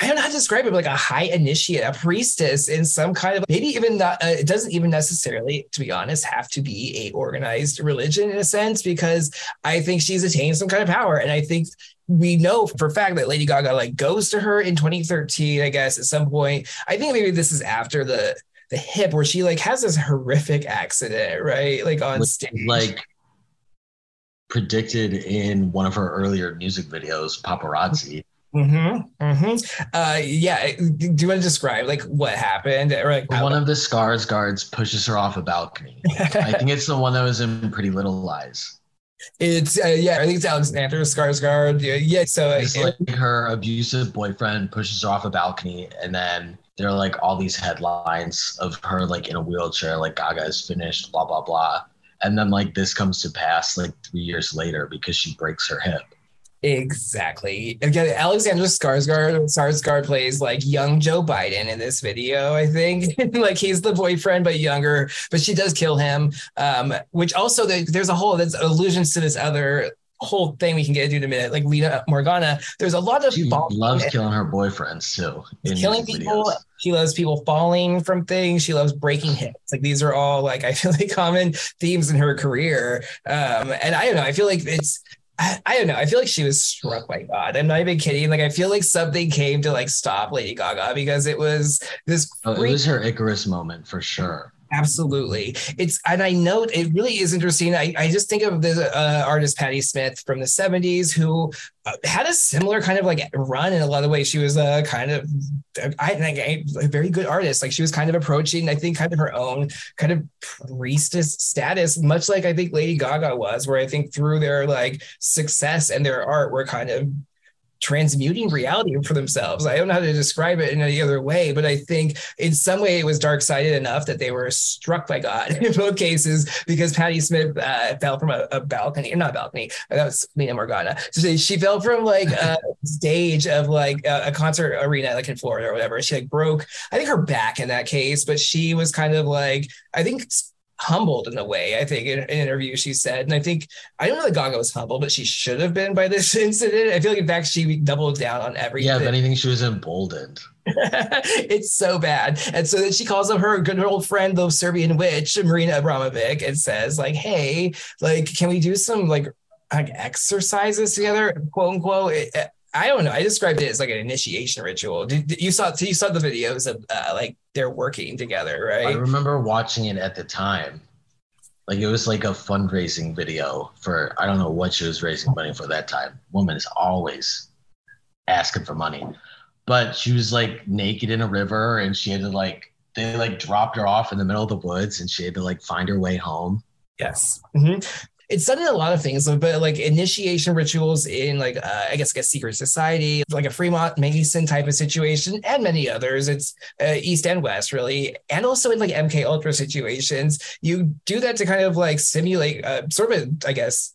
I don't know how to describe it, but like a high initiate, a priestess in some kind of, maybe even not, uh, it doesn't even necessarily, to be honest, have to be a organized religion in a sense, because I think she's attained some kind of power. And I think we know for a fact that Lady Gaga like goes to her in twenty thirteen, I guess, at some point. I think maybe this is after the, the hip where she like has this horrific accident, right? Like on Which, stage. Like predicted in one of her earlier music videos, Paparazzi. Mm-hmm. Mm-hmm. Uh, yeah. Do you want to describe like what happened? Or, like, one of the Scars guards pushes her off a balcony. I think it's the one that was in Pretty Little Lies. It's uh, yeah. I think it's Alexander Skarsgård. Yeah. yeah so it's uh, like her abusive boyfriend pushes her off a balcony, and then there are like all these headlines of her like in a wheelchair, like Gaga is finished, blah blah blah, and then like this comes to pass like three years later because she breaks her hip. Exactly. Again, Alexander Skarsgård Skarsgård plays like young Joe Biden in this video, I think. Like he's the boyfriend, but younger. But she does kill him, um, which also there, there's a whole that's allusions to this other whole thing we can get into in a minute. Like Lena Morgana, there's a lot of she loves killing her boyfriends too. In killing people. Videos. She loves people falling from things. She loves breaking hips. Like these are all like I feel like common themes in her career. Um, and I don't know. I feel like it's. I, I don't know. I feel like she was struck by God. I'm not even kidding. Like, I feel like something came to like stop Lady Gaga because it was this. Oh, great- it was her Icarus moment for sure. Absolutely. It's, and I know it really is interesting. I, I just think of the uh, artist Patti Smith from the seventies who had a similar kind of like run in a lot of ways. She was a kind of, I think, a very good artist. Like she was kind of approaching, I think, kind of her own kind of priestess status, much like I think Lady Gaga was, where I think through their like success and their art were kind of transmuting reality for themselves. I don't know how to describe it in any other way, but I think in some way it was dark-sided enough that they were struck by God in both cases because Patti Smith uh, fell from a, a balcony, or not a balcony, that was Lena Morgana. So she fell from like a stage of like a, a concert arena like in Florida or whatever. She like broke, I think her back in that case, but she was kind of like, I think humbled in a way, I think, in an interview she said. And I think, I don't know that Gaga was humbled, but she should have been by this incident. I feel like, in fact, she doubled down on everything. Yeah, if anything, she was emboldened. It's so bad. And so then she calls up her good old friend, the Serbian witch, Marina Abramovic, and says, like, hey, like, can we do some, like, like exercises together, quote unquote? It, I don't know. I described it as like an initiation ritual. Did, you saw you saw the videos of uh, like they're working together, right? I remember watching it at the time. Like it was like a fundraising video for, I don't know what she was raising money for that time. Woman is always asking for money. But she was like naked in a river and she had to like, they like dropped her off in the middle of the woods and she had to like find her way home. Yes. Mm-hmm. It's done in a lot of things, but like initiation rituals in like, uh, I guess, like a secret society, like a Fremont Mason type of situation and many others. It's uh, East and West, really. And also in like M K Ultra situations, you do that to kind of like simulate uh, sort of, I guess,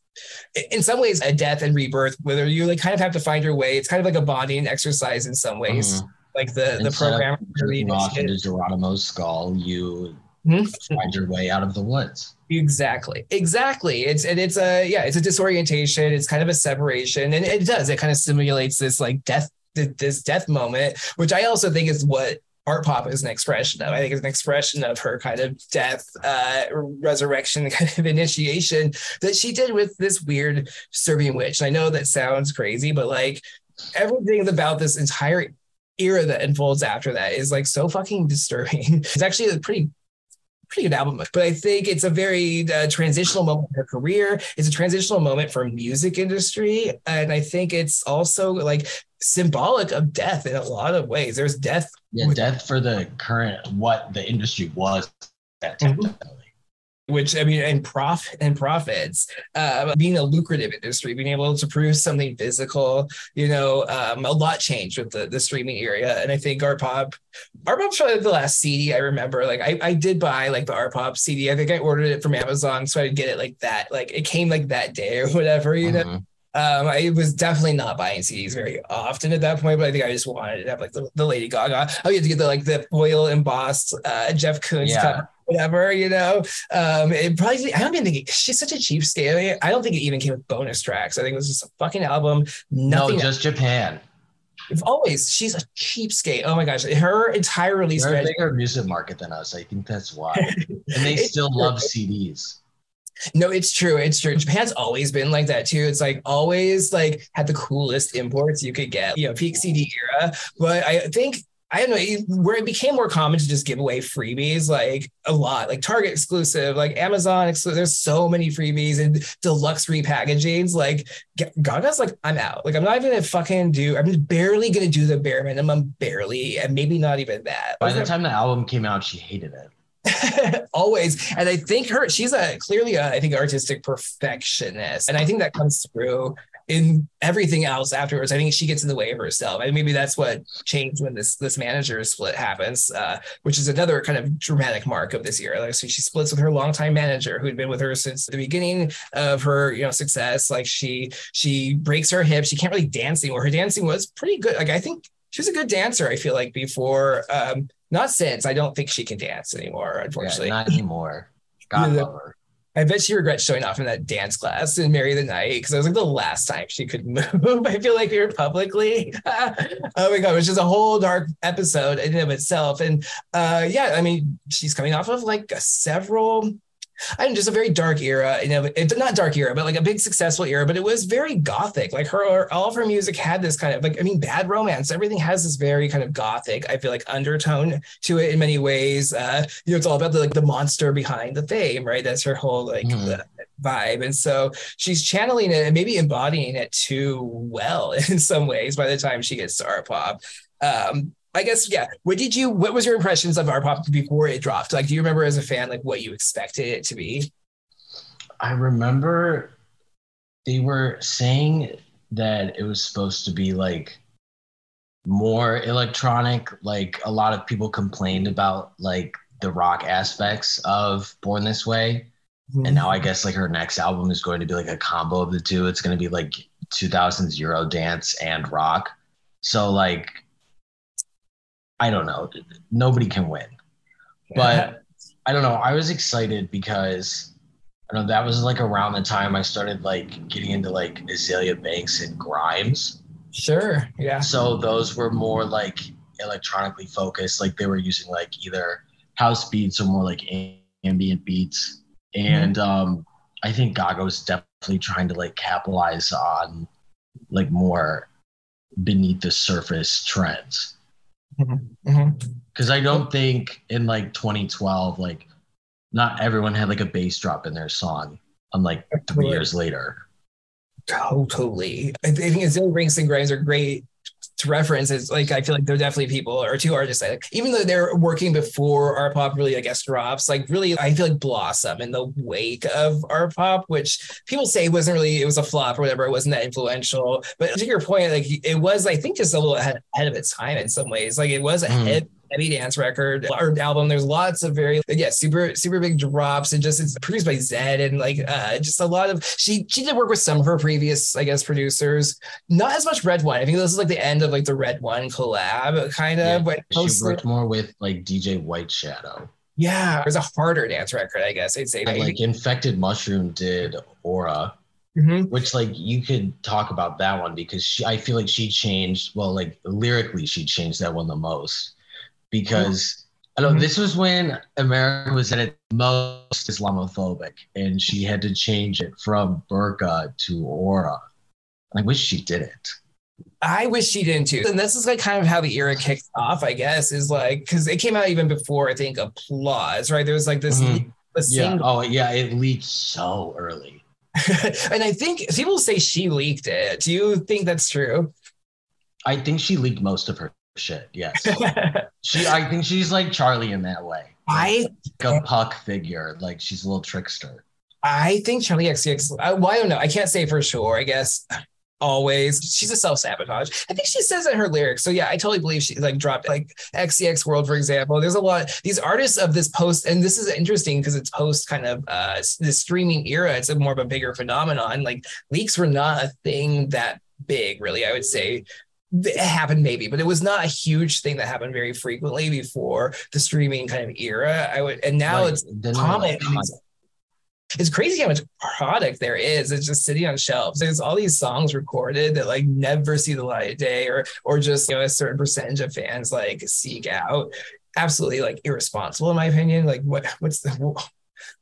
in some ways, a death and rebirth, whether you like kind of have to find your way. It's kind of like a bonding exercise in some ways, mm-hmm. like the, the program. Instead of off into Geronimo's skull, you mm-hmm. find your way out of the woods. Exactly. Exactly. It's and it's a yeah, it's a disorientation. It's kind of a separation, and it does. It kind of simulates this like death, this death moment, which I also think is what art pop is an expression of. I think it's an expression of her kind of death, uh, resurrection, kind of initiation that she did with this weird Serbian witch. And I know that sounds crazy, but like everything about this entire era that unfolds after that is like so fucking disturbing. It's actually a pretty pretty good album, but I think it's a very uh, transitional moment in her career. It's a transitional moment for music industry, and I think it's also like symbolic of death in a lot of ways. There's death, yeah, with- death for the current what the industry was at that time. Mm-hmm. Which, I mean, and prof and profits, uh, being a lucrative industry, being able to produce something physical, you know, um, a lot changed with the, the streaming area. And I think art pop, art pop's probably the last C D I remember. Like I, I did buy like the art pop C D. I think I ordered it from Amazon, so I would get it like that. Like it came like that day or whatever, you mm-hmm. know. Um, I was definitely not buying C Ds very often at that point, but I think I just wanted to have like the, the Lady Gaga. Oh, you had to get the like the foil embossed uh, Jeff Koons yeah. cover. Whatever, you know, um, it probably, I don't even think, it, she's such a cheapskate. I don't think it even came with bonus tracks. I think it was just a fucking album. Nothing no, just Japan. It's always, she's a cheapskate. Oh my gosh, her entire release. They're a bigger music market than us. I think that's why. And they still love C Ds. No, it's true. It's true. Japan's always been like that too. It's like always like had the coolest imports you could get, you know, peak C D era. But I think I don't know, where it became more common to just give away freebies, like a lot, like Target exclusive, like Amazon exclusive. There's so many freebies and deluxe repackagings. Like Gaga's like, I'm out. Like I'm not even gonna fucking do, I'm barely gonna do the bare minimum, barely, and maybe not even that. By the time the album came out, she hated it. Always. And I think her, she's a clearly a, I think artistic perfectionist. And I think that comes through in everything else afterwards. I think she gets in the way of herself. And maybe that's what changed when this, this manager split happens, uh, which is another kind of dramatic mark of this era. Like, so she splits with her longtime manager who had been with her since the beginning of her, you know, success. Like she, she breaks her hip. She can't really dance anymore. Her dancing was pretty good. Like, I think she was a good dancer. I feel like before, um, not since. I don't think she can dance anymore, unfortunately. Yeah, not anymore. God love her. I bet she regrets showing off in that dance class in Marry the Night, because it was like the last time she could move. I feel like we were publicly. Oh my God, which is a whole dark episode in and of itself. And uh, yeah, I mean, she's coming off of like a several, I mean, just a very dark era, you know, it, not dark era, but like a big successful era, but it was very gothic. Like her, all of her music had this kind of like, I mean, Bad Romance, everything has this very kind of gothic, I feel like undertone to it in many ways. Uh, you know, it's all about the, like the monster behind the fame, right? That's her whole like mm. the vibe. And so she's channeling it and maybe embodying it too well in some ways by the time she gets to art pop. Um, I guess, yeah. What did you, what was your impressions of ARTPOP before it dropped? Like, do you remember as a fan, like what you expected it to be? I remember they were saying that it was supposed to be like more electronic. Like a lot of people complained about like the rock aspects of Born This Way. Mm-hmm. And now I guess like her next album is going to be like a combo of the two. It's going to be like two thousands Euro dance and rock. So like, I don't know. Nobody can win. But I don't know. I was excited because I don't know, that was like around the time I started like getting into like Azealia Banks and Grimes. Sure. Yeah. So those were more like electronically focused. Like they were using like either house beats or more like ambient beats. And mm-hmm. um, I think Gaga was definitely trying to like capitalize on like more beneath the surface trends. Because mm-hmm. I don't think in like twenty twelve, like not everyone had like a bass drop in their song. Unlike three years later. Totally, I think Azealia Banks and Grimes are great to reference. It's like I feel like they're definitely people or two artists. Like, even though they're working before ARTPOP really, I guess drops. Like really, I feel like blossom in the wake of ARTPOP, which people say wasn't really. It was a flop or whatever. It wasn't that influential. But to your point, like it was, I think, just a little ahead, ahead of its time in some ways. Like it was ahead. Mm. Heavy dance record or album. There's lots of very yeah super super big drops, and just it's produced by Zed and like uh just a lot of she she did work with some of her previous I guess producers, not as much Red One. I think this is like the end of like the Red One collab kind of. Yeah, but she mostly worked more with like D J White Shadow. Yeah, it was a harder dance record, I guess I'd say. And like Infected Mushroom did Aura, mm-hmm. which like you could talk about that one because she, I feel like she changed well like lyrically she changed that one the most. because mm-hmm. I know this was when America was at its most Islamophobic, and she had to change it from burqa to aura. I wish she didn't. I wish she didn't too. And this is like kind of how the era kicked off, I guess, is like, because it came out even before, I think, Applause, right? There was like this. Mm-hmm. Yeah. Oh, yeah. It leaked so early. And I think people say she leaked it. Do you think that's true? I think she leaked most of her shit. Yes. she. I think she's like Charli in that way. Like, I like a puck figure. Like she's a little trickster. I think Charli X C X. I, well, I don't know. I can't say for sure. I guess. Always. She's a self-sabotage. I think she says in her lyrics. So yeah, I totally believe she like dropped like X C X World, for example. There's a lot, these artists of this post, and this is interesting because it's post kind of uh, the streaming era. It's a more of a bigger phenomenon. Like leaks were not a thing that big, really, I would say. It happened maybe, but it was not a huge thing that happened very frequently before the streaming kind of era. I would, and now like, it's common. It's crazy how much product there is. It's just sitting on shelves. There's all these songs recorded that like never see the light of day, or or just, you know, a certain percentage of fans like seek out. Absolutely like irresponsible in my opinion. Like what what's the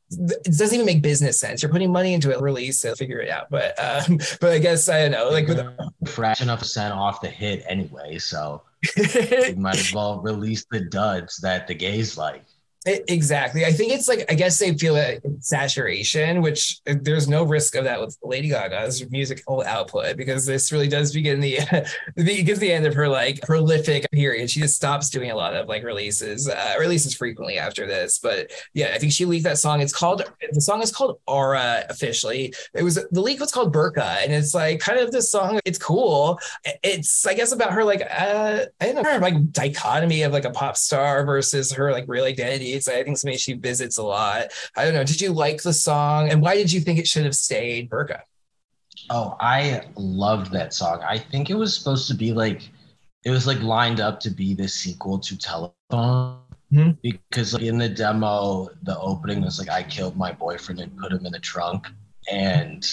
it doesn't even make business sense. You're putting money into a release to figure it out. But um, but I guess I don't know. Like with a fraction of a cent off the hit anyway, so you might as well release the duds that the gays like. It, exactly. I think it's like, I guess they feel that saturation, which there's no risk of that with Lady Gaga's musical output, because this really does begin the, begins the end of her like prolific period. She just stops doing a lot of like releases, uh, releases frequently after this. But yeah, I think she leaked that song. It's called, the song is called Aura officially. It was, the leak was called Burqa. And it's like kind of this song. It's cool. It's, I guess, about her like, uh, I don't know, her like dichotomy of like a pop star versus her like real identity. It's, I think, something she visits a lot. I don't know. Did you like the song? And why did you think it should have stayed Burqa? Oh, I loved that song. I think it was supposed to be like, it was like lined up to be the sequel to Telephone. Mm-hmm. Because like in the demo, the opening was like, I killed my boyfriend and put him in the trunk. And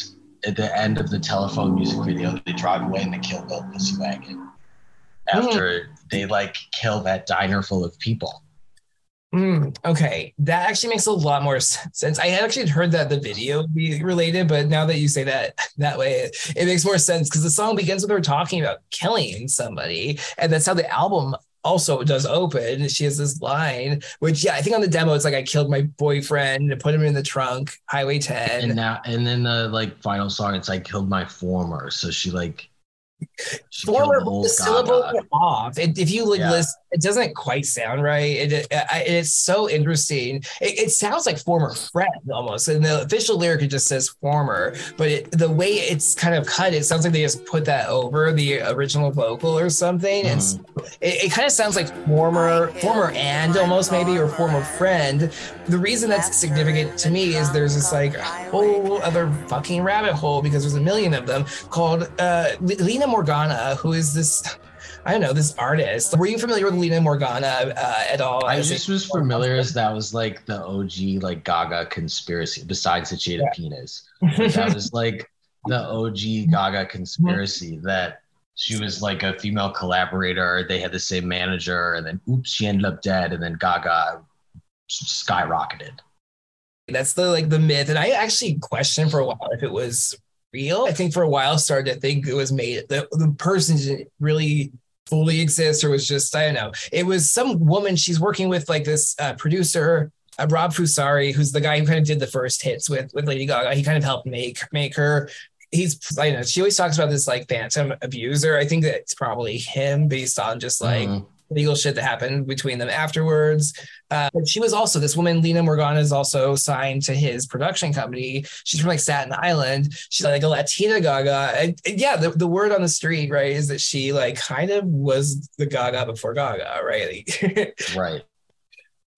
at the end of the Telephone music video, they drive away and they kill Bill Pussywagon. After mm-hmm. they like kill that diner full of people. Mm, okay, that actually makes a lot more sense. I actually heard that the video would be related, but now that you say that that way, it, it makes more sense because the song begins with her talking about killing somebody, and that's how the album also does open. She has this line, which yeah, I think on the demo it's like I killed my boyfriend and put him in the trunk, Highway ten, and now and then the like final song it's like killed my former. So she like. She former the syllables are off. It, if you like yeah. listen, it doesn't quite sound right. It, it, it it's so interesting. It, it sounds like former friend almost, and the official lyric it just says former, but it, the way it's kind of cut, it sounds like they just put that over the original vocal or something. Mm. And so it, it kind of sounds like former, former and almost maybe, or former friend. The reason that's significant to me is there's this like whole other fucking rabbit hole because there's a million of them called uh, Lena Morgana, who is this, I don't know, this artist. Were you familiar with Lena Morgana uh, at all? I as just was familiar as that was like the O G like Gaga conspiracy, besides that she had a yeah. penis. But that was like the O G Gaga conspiracy mm-hmm. that she was like a female collaborator. They had the same manager and then oops, she ended up dead. And then Gaga skyrocketed. That's the like the myth. And I actually questioned for a while if it was real. I think for a while started to think it was made, the, the person didn't really fully exist, or was just, I don't know. It was some woman she's working with, like this uh, producer, uh, Rob Fusari, who's the guy who kind of did the first hits with, with Lady Gaga. He kind of helped make, make her. He's, I don't know, she always talks about this like phantom abuser. I think that it's probably him based on just like mm-hmm. legal shit that happened between them afterwards. Uh, but she was also, this woman, Lena Morgana, is also signed to his production company. She's from like Staten Island. She's like a Latina Gaga. And, and yeah, the, the word on the street, right, is that she like kind of was the Gaga before Gaga, right? Right.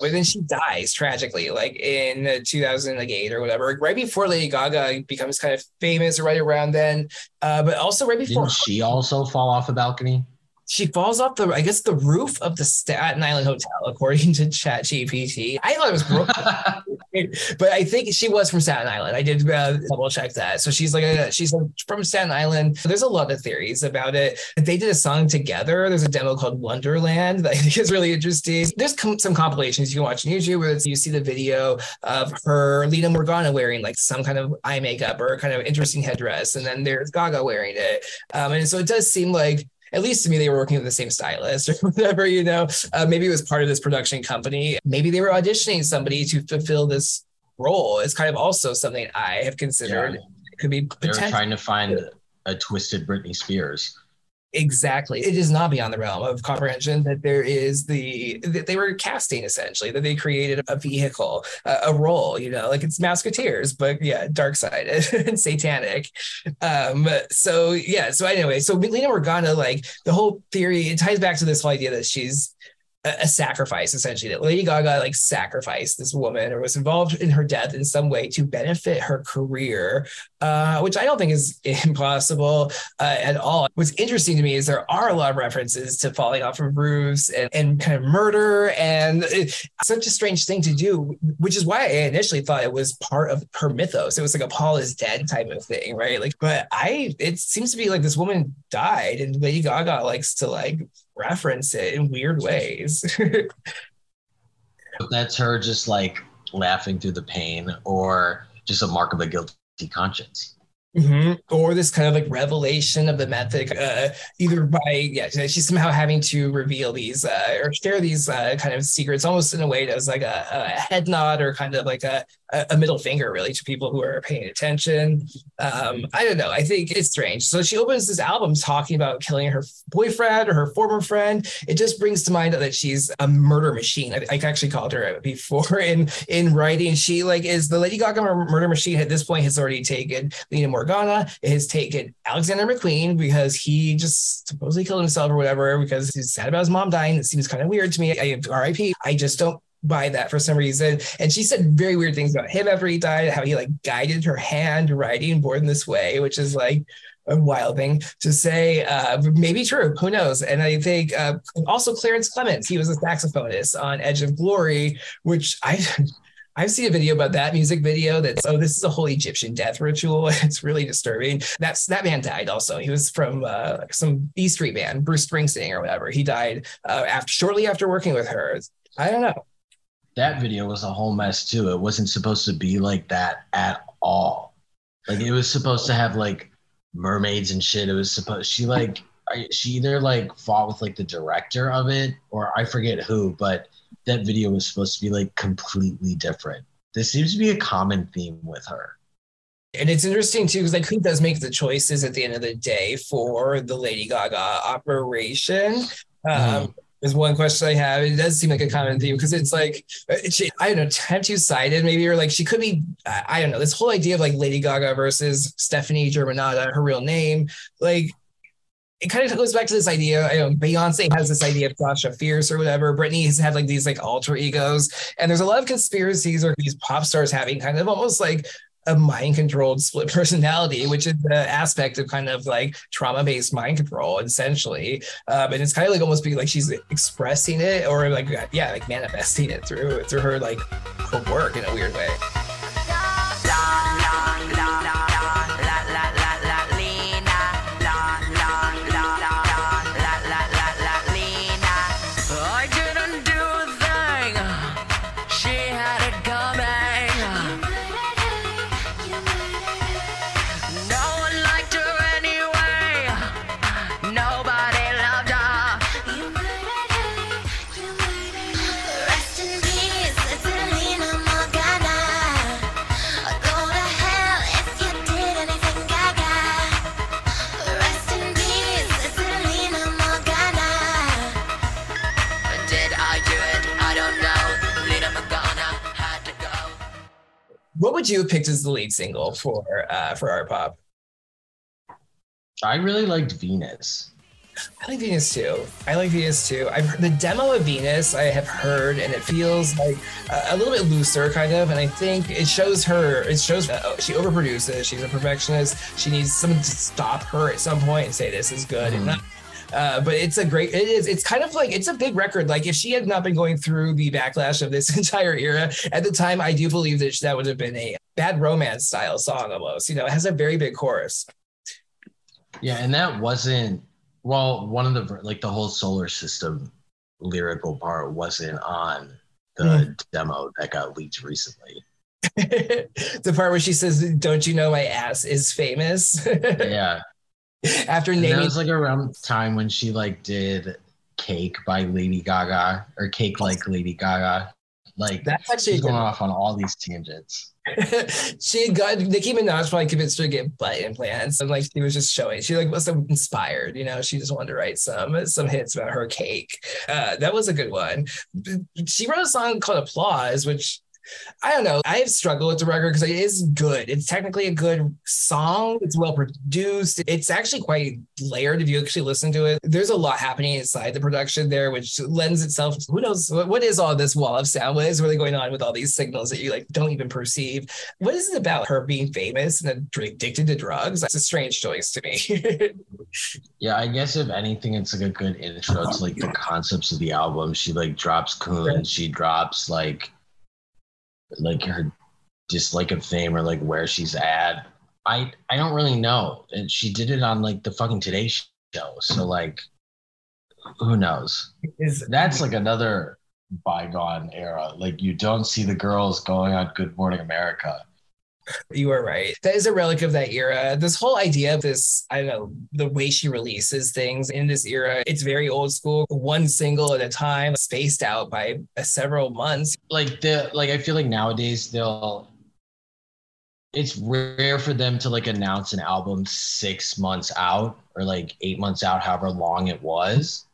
But then she dies tragically, like in two thousand eight or whatever, right before Lady Gaga becomes kind of famous, right around then. Uh, but also right before. Didn't she also fall off a balcony? She falls off the, I guess, the roof of the Staten Island Hotel, according to Chat G P T. I thought it was Brooklyn, but I think she was from Staten Island. I did uh, double check that. So she's like, a, she's like from Staten Island. There's a lot of theories about it. They did a song together. There's a demo called Wonderland that I think is really interesting. There's com- some compilations you can watch on YouTube where it's, you see the video of her, Lena Morgana, wearing like some kind of eye makeup or kind of interesting headdress. And then there's Gaga wearing it. Um, and so it does seem like, at least to me, they were working with the same stylist or whatever, you know. Uh, maybe it was part of this production company. Maybe they were auditioning somebody to fulfill this role. It's kind of also something I have considered. Yeah. It could be potential. They're trying to find a twisted Britney Spears. Exactly. It is not beyond the realm of comprehension that there is the, that they were casting, essentially, that they created a vehicle, a, a role, you know, like it's Mouseketeers, but yeah, dark-sided and satanic. Um, so yeah, so anyway, so Lena Morgana, like the whole theory, it ties back to this whole idea that she's a, a sacrifice, essentially, that Lady Gaga like sacrificed this woman or was involved in her death in some way to benefit her career. Uh, which I don't think is impossible uh, at all. What's interesting to me is there are a lot of references to falling off of roofs and, and kind of murder, and it's such a strange thing to do, which is why I initially thought it was part of her mythos. It was like a Paul is dead type of thing, right? Like, but I, it seems to be like this woman died and Lady Gaga likes to like reference it in weird ways. That's her just like laughing through the pain, or just a mark of a guilty conscience. Mm-hmm. Or this kind of like revelation of the method, uh, either by, yeah, she's somehow having to reveal these uh, or share these uh, kind of secrets, almost in a way that was like a, a head nod or kind of like a, a middle finger really to people who are paying attention. Um, I don't know. I think it's strange. So she opens this album talking about killing her boyfriend or her former friend. It just brings to mind that she's a murder machine. I, I actually called her before in, in writing. She like is the Lady Gaga murder machine at this point has already taken Lena Morgan. Morgana has taken Alexander McQueen because he just supposedly killed himself or whatever because he's sad about his mom dying. It seems kind of weird to me. I, R I P. I just don't buy that for some reason. And she said very weird things about him after he died, how he like guided her hand writing Born This Way, which is like a wild thing to say, uh, maybe true, who knows? And I think uh, also Clarence Clemens, he was a saxophonist on Edge of Glory, which I... I've seen a video about that music video that's, oh, this is a whole Egyptian death ritual. It's really disturbing. That's, that man died also. He was from uh, some E Street band, Bruce Springsteen or whatever. He died uh, after, shortly after working with her. I don't know. That video was a whole mess too. It wasn't supposed to be like that at all. Like it was supposed to have like mermaids and shit. It was supposed, she like, she either like fought with like the director of it or I forget who, but that video was supposed to be like completely different. This seems to be a common theme with her. And it's interesting too, because like who does make the choices at the end of the day for the Lady Gaga operation? Mm. Um, There's one question I have. It does seem like a common theme because it's like, she, I don't know, kind of two-sided maybe, or like she could be, I don't know, this whole idea of like Lady Gaga versus Stephanie Germanotta, her real name, like, it kind of goes back to this idea. I know Beyonce has this idea of Sasha Fierce or whatever. Britney has had like these like alter egos. And there's a lot of conspiracies or these pop stars having kind of almost like a mind-controlled split personality, which is the aspect of kind of like trauma-based mind control, essentially. Um, and it's kind of like almost being like she's expressing it or like, yeah, like manifesting it through, through her like her work in a weird way. What would you have picked as the lead single for uh, for ARTPOP? I really liked Venus. I like Venus too. I like Venus too. I've heard the demo of Venus. I have heard, and it feels like a, a little bit looser, kind of. And I think it shows her. It shows that she overproduces. She's a perfectionist. She needs someone to stop her at some point and say this is good. Mm-hmm. And not, Uh, but it's a great, it is, it's kind of like, it's a big record. Like if she had not been going through the backlash of this entire era at the time, I do believe that that would have been a Bad Romance style song almost, you know, it has a very big chorus. Yeah. And that wasn't, well, one of the, like the whole solar system lyrical part wasn't on the mm-hmm. demo that got leaked recently. The part where she says, "Don't you know my ass is famous?" Yeah. After naming, that was like around the time when she like did "Cake" by Lady Gaga or "Cake Like Lady Gaga." Like that's actually she's going one. off on all these tangents. She got Nicki Minaj probably convinced her to get butt implants, and like she was just showing. She like was so inspired, you know. She just wanted to write some some hits about her cake. Uh, that was a good one. She wrote a song called "Applause," which. I don't know. I have struggled with the record because it is good. It's technically a good song. It's well produced. It's actually quite layered if you actually listen to it. There's a lot happening inside the production there, which lends itself to who knows what, what is all this wall of sound? What is really going on with all these signals that you like don't even perceive? What is it about her being famous and addicted to drugs? That's a strange choice to me. Yeah, I guess if anything, it's like a good intro to like the concepts of the album. She like drops Koons. She drops like. like her dislike of fame or like where she's at. I I don't really know. And she did it on like the fucking Today Show. So like, who knows? Is, That's like another bygone era. Like you don't see the girls going on Good Morning America. You are right. That is a relic of that era. This whole idea of this, I don't know, the way she releases things in this era, it's very old school. One single at a time, spaced out by several months. Like the like, I feel like nowadays they'll. It's rare for them to like announce an album six months out or like eight months out, however long it was,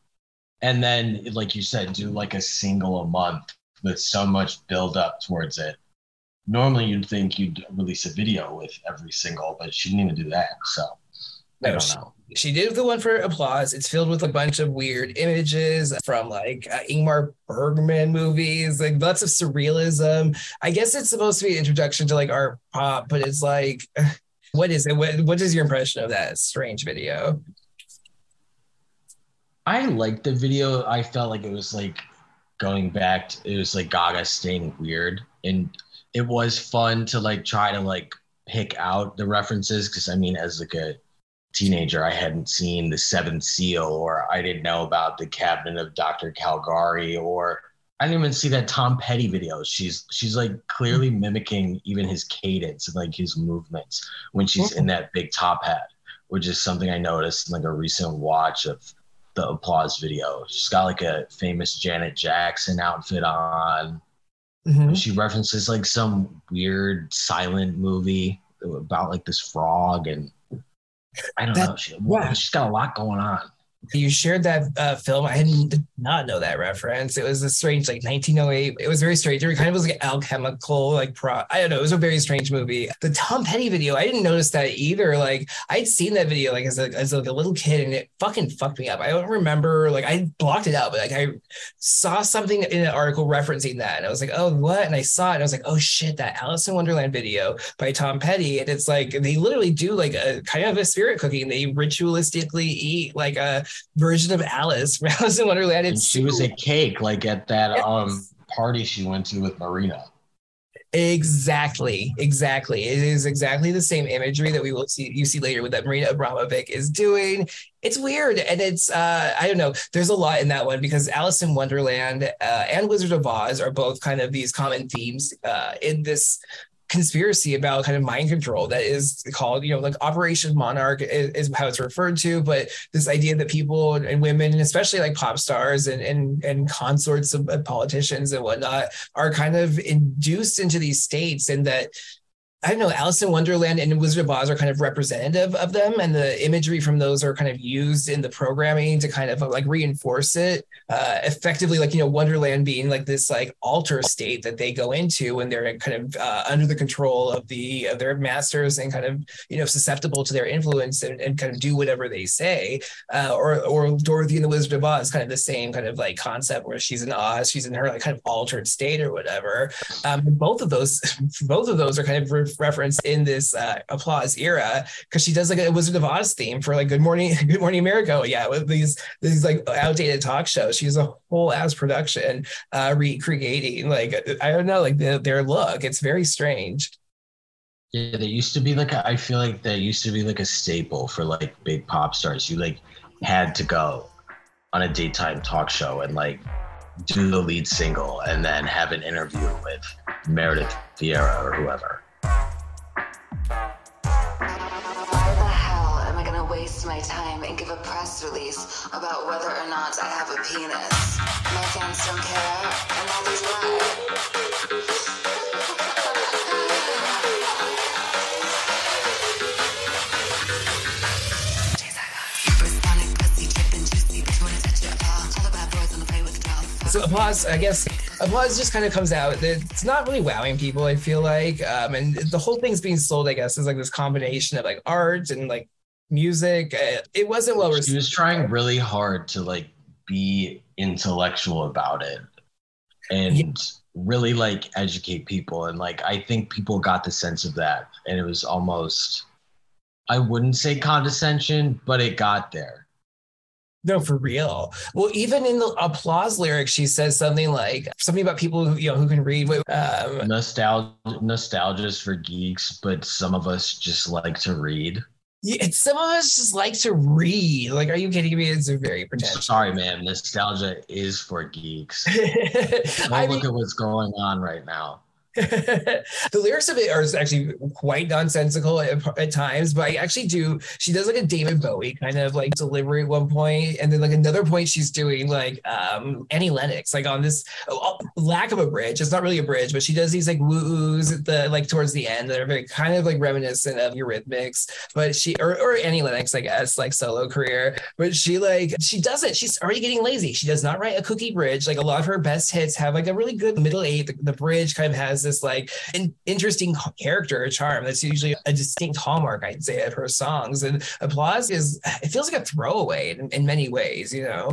and then like you said, do like a single a month with so much build up towards it. Normally, you'd think you'd release a video with every single, but she didn't even do that. So, I don't know. She did the one for Applause. It's filled with a bunch of weird images from like uh, Ingmar Bergman movies, like lots of surrealism. I guess it's supposed to be an introduction to like art pop, but it's like, what is it? What, what is your impression of that strange video? I liked the video. I felt like it was like going back. To, it was like Gaga staying weird and. It was fun to like try to like pick out the references because I mean, as like a teenager, I hadn't seen The Seventh Seal or I didn't know about The Cabinet of Doctor Caligari or I didn't even see that Tom Petty video. She's she's like clearly mimicking even his cadence and like his movements when she's in that big top hat, which is something I noticed in like a recent watch of the Applause video. She's got like a famous Janet Jackson outfit on. Mm-hmm. She references like some weird silent movie about like this frog and I don't that, know. She, wow. She's got a lot going on. You shared that uh, film. I did not know that reference. It was a strange, like nineteen oh eight. It was very strange. It kind of was like alchemical, like pro. I don't know. It was a very strange movie. The Tom Petty video. I didn't notice that either. Like I'd seen that video like as a, as like a little kid, and it fucking fucked me up. I don't remember. Like I blocked it out, but like I saw something in an article referencing that, and I was like, oh what? And I saw it, and I was like, oh shit, that Alice in Wonderland video by Tom Petty. And it's like they literally do like a kind of a spirit cooking. They ritualistically eat like a. version of Alice from Alice in Wonderland. And she was a cake, like at that yes. um party she went to with Marina. Exactly, exactly. It is exactly the same imagery that we will see you see later with that Marina Abramovic is doing. It's weird, and it's uh, I don't know. There's a lot in that one because Alice in Wonderland uh, and Wizard of Oz are both kind of these common themes uh, in this. Conspiracy about kind of mind control that is called, you know, like Operation Monarch is, is how it's referred to, but this idea that people and women, and especially like pop stars and and, and consorts of politicians and whatnot are kind of induced into these states and that I don't know, Alice in Wonderland and Wizard of Oz are kind of representative of them, and the imagery from those are kind of used in the programming to kind of like reinforce it. Uh, effectively, like, you know, Wonderland being like this like alter state that they go into when they're kind of uh, under the control of the of their masters and kind of, you know, susceptible to their influence and, and kind of do whatever they say. Uh, or or Dorothy and the Wizard of Oz, kind of the same kind of like concept where she's in Oz, she's in her like kind of altered state or whatever. Um, both of those, both of those are kind of re- referenced in this uh, Applause era, because she does like a Wizard of Oz theme for like Good Morning, Good Morning America. Yeah, with these these like outdated talk shows. She's a whole ass production uh, recreating like I don't know like the, their look. It's very strange. Yeah, they used to be like a, I feel like that used to be like a staple for like big pop stars. You like had to go on a daytime talk show and like do the lead single and then have an interview with Meredith Vieira or whoever. Why the hell am I going to waste my time and give a press release about whether or not I have a penis? My fans don't care, and that is So Applause, I guess, Applause just kind of comes out. It's not really wowing people, I feel like. Um, and the whole thing's being sold, I guess, is like this combination of like art and like music. It wasn't well received. She was trying really hard to like be intellectual about it and yeah. really like educate people. And like, I think people got the sense of that. And it was almost, I wouldn't say condescension, but it got there. No, for real. Well, even in the Applause lyrics, she says something like something about people who, you know, who can read. Um, Nostalgia, nostalgia's for geeks, but some of us just like to read. Yeah, some of us just like to read. Like, are you kidding me? It's a very pretentious. I'm sorry, man. Nostalgia is for geeks. Don't I look mean- at what's going on right now. The lyrics of it are actually quite nonsensical at, at times, but I actually do. She does like a David Bowie kind of like delivery at one point, and then like another point she's doing like um, Annie Lennox, like on this oh, lack of a bridge. It's not really a bridge, but she does these like woo-oos at the like towards the end that are very kind of like reminiscent of Eurythmics, but she or, or Annie Lennox, I guess, like solo career. But she like she does it. She's already getting lazy. She does not write a cookie bridge. Like a lot of her best hits have like a really good middle eight. The, the bridge kind of has this like an interesting character or charm that's usually a distinct hallmark, I'd say, of her songs. And Applause is, it feels like a throwaway in, in many ways, you know.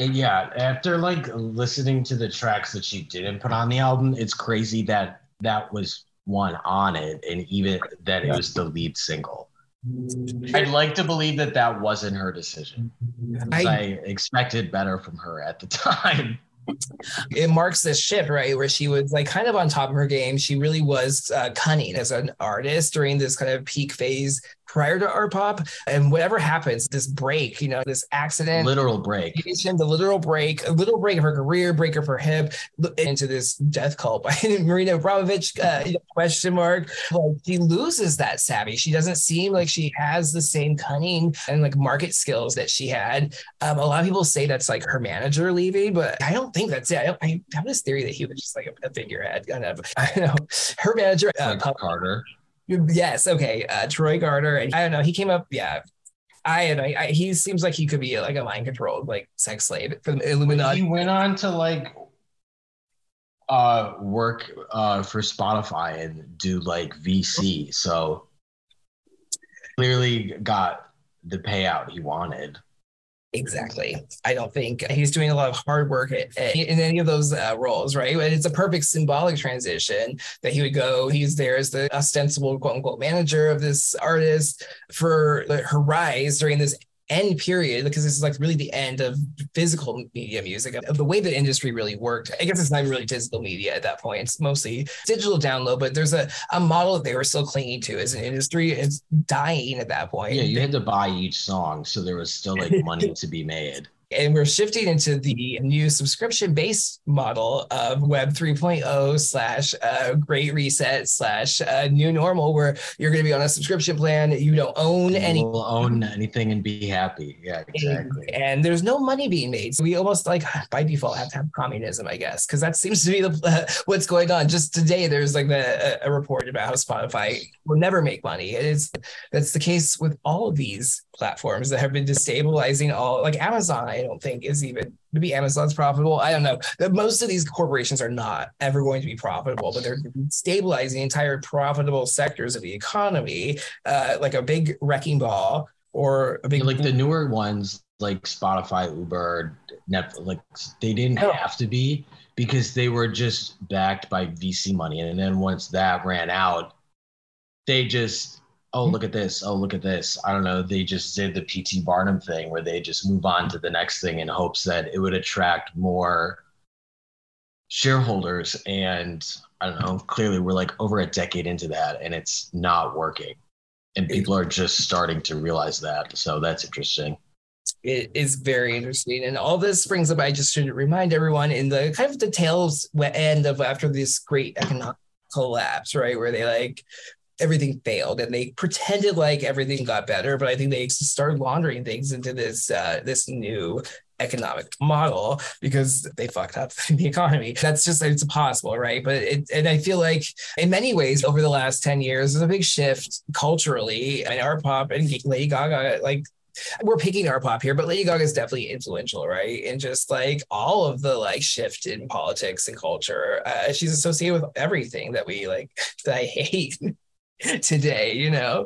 And yeah, after like listening to the tracks that she didn't put on the album, it's crazy that that was one on it, and even that it was the lead single. I'd like to believe that that wasn't her decision. I, I expected better from her at the time. It marks this shift, right, where she was like kind of on top of her game. She really was uh, cunning as an artist during this kind of peak phase prior to ARTPOP, and whatever happens, this break, you know, this accident, literal break, the literal break, a little break of her career, break of her hip, into this death cult by Marina Abramovic, uh, question mark. Like, she loses that savvy. She doesn't seem like she has the same cunning and like market skills that she had. Um, a lot of people say that's like her manager leaving, but I don't think that's it. I, don't, I have this theory that he was just like a figurehead, kind of. I know her manager, uh, like Carter. Yes. Okay. Uh, Troy Garter. And I don't know. He came up. Yeah. I and I, I. He seems like he could be like a mind controlled like sex slave for the Illuminati. He went on to like uh, work uh, for Spotify and do like V C. So clearly got the payout he wanted. Exactly. I don't think he's doing a lot of hard work at, at, in any of those uh, roles, right? And it's a perfect symbolic transition that he would go, he's there as the ostensible quote unquote manager of this artist for like, her rise during this end period, because this is like really the end of physical media music, of the way the industry really worked. I guess it's not really physical media at that point. It's mostly digital download, but there's a, a model that they were still clinging to as an industry. It's dying at that point. Yeah, you had to buy each song, so there was still like money to be made. And we're shifting into the new subscription-based model of Web 3.0 slash uh, Great Reset slash uh, New Normal, where you're going to be on a subscription plan. You don't own anything. You will own anything and be happy. Yeah, exactly. And, and there's no money being made. So we almost like by default have to have communism, I guess, because that seems to be the, uh, what's going on. Just today, there's like the, a, a report about how Spotify will never make money. It is, that's the case with all of these platforms that have been destabilizing all, like Amazon, I don't think is even, maybe Amazon's profitable. I don't know. Most of these corporations are not ever going to be profitable, but they're stabilizing entire profitable sectors of the economy, uh, like a big wrecking ball or a big... Like the newer ones, like Spotify, Uber, Netflix, like they didn't oh. have to be because they were just backed by V C money. And then once that ran out, they just, oh, look at this. Oh, look at this. I don't know. They just did the P T Barnum thing where they just move on to the next thing in hopes that it would attract more shareholders. And I don't know, clearly we're like over a decade into that and it's not working. And people are just starting to realize that. So that's interesting. It is very interesting. And all this brings up, I just should remind everyone, in the kind of the tails end of after this great economic collapse, right? Where they like, everything failed and they pretended like everything got better, but I think they started laundering things into this uh, this new economic model because they fucked up the economy. That's just, it's impossible, right? But it, and I feel like in many ways over the last ten years, there's a big shift culturally. I mean, ARTPOP and Lady Gaga, like, we're picking ARTPOP here, but Lady Gaga is definitely influential, right? And just like all of the like shift in politics and culture, uh, she's associated with everything that we like, that I hate today, you know?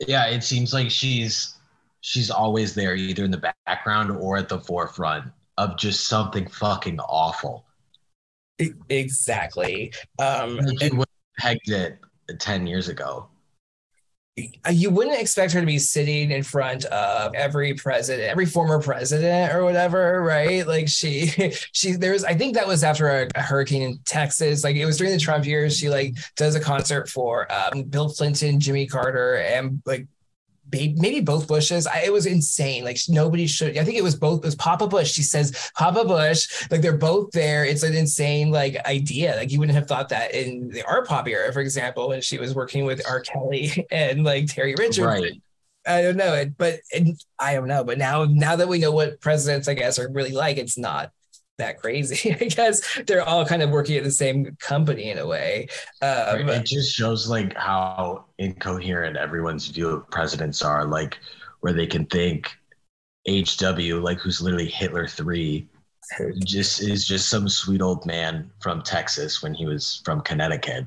Yeah, it seems like she's she's always there, either in the background or at the forefront of just something fucking awful. Exactly. Um, like you wouldn't expect it ten years ago. You wouldn't expect her to be sitting in front of every president, every former president or whatever, right? Like she, she, there was, I think that was after a, a hurricane in Texas. Like it was during the Trump years. She like does a concert for um, Bill Clinton, Jimmy Carter, and like maybe both Bushes. I, it was insane. Like nobody should, I think it was both, it was Papa Bush. She says Papa Bush, like they're both there. It's an insane like idea. Like you wouldn't have thought that in the ARTPOP era, for example, when she was working with R. Kelly and like Terry Richardson. Right. I don't know it, but and I don't know. But now, now that we know what presidents, I guess, are really like, it's not that crazy. I guess they're all kind of working at the same company in a way. Um, it just shows like how incoherent everyone's view of presidents are, like where they can think H W, like who's literally Hitler three, just is just some sweet old man from Texas when he was from Connecticut.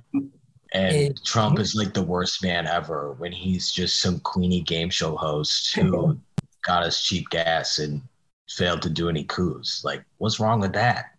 And it, Trump is like the worst man ever when he's just some queenie game show host who got us cheap gas and failed to do any coups. Like, what's wrong with that?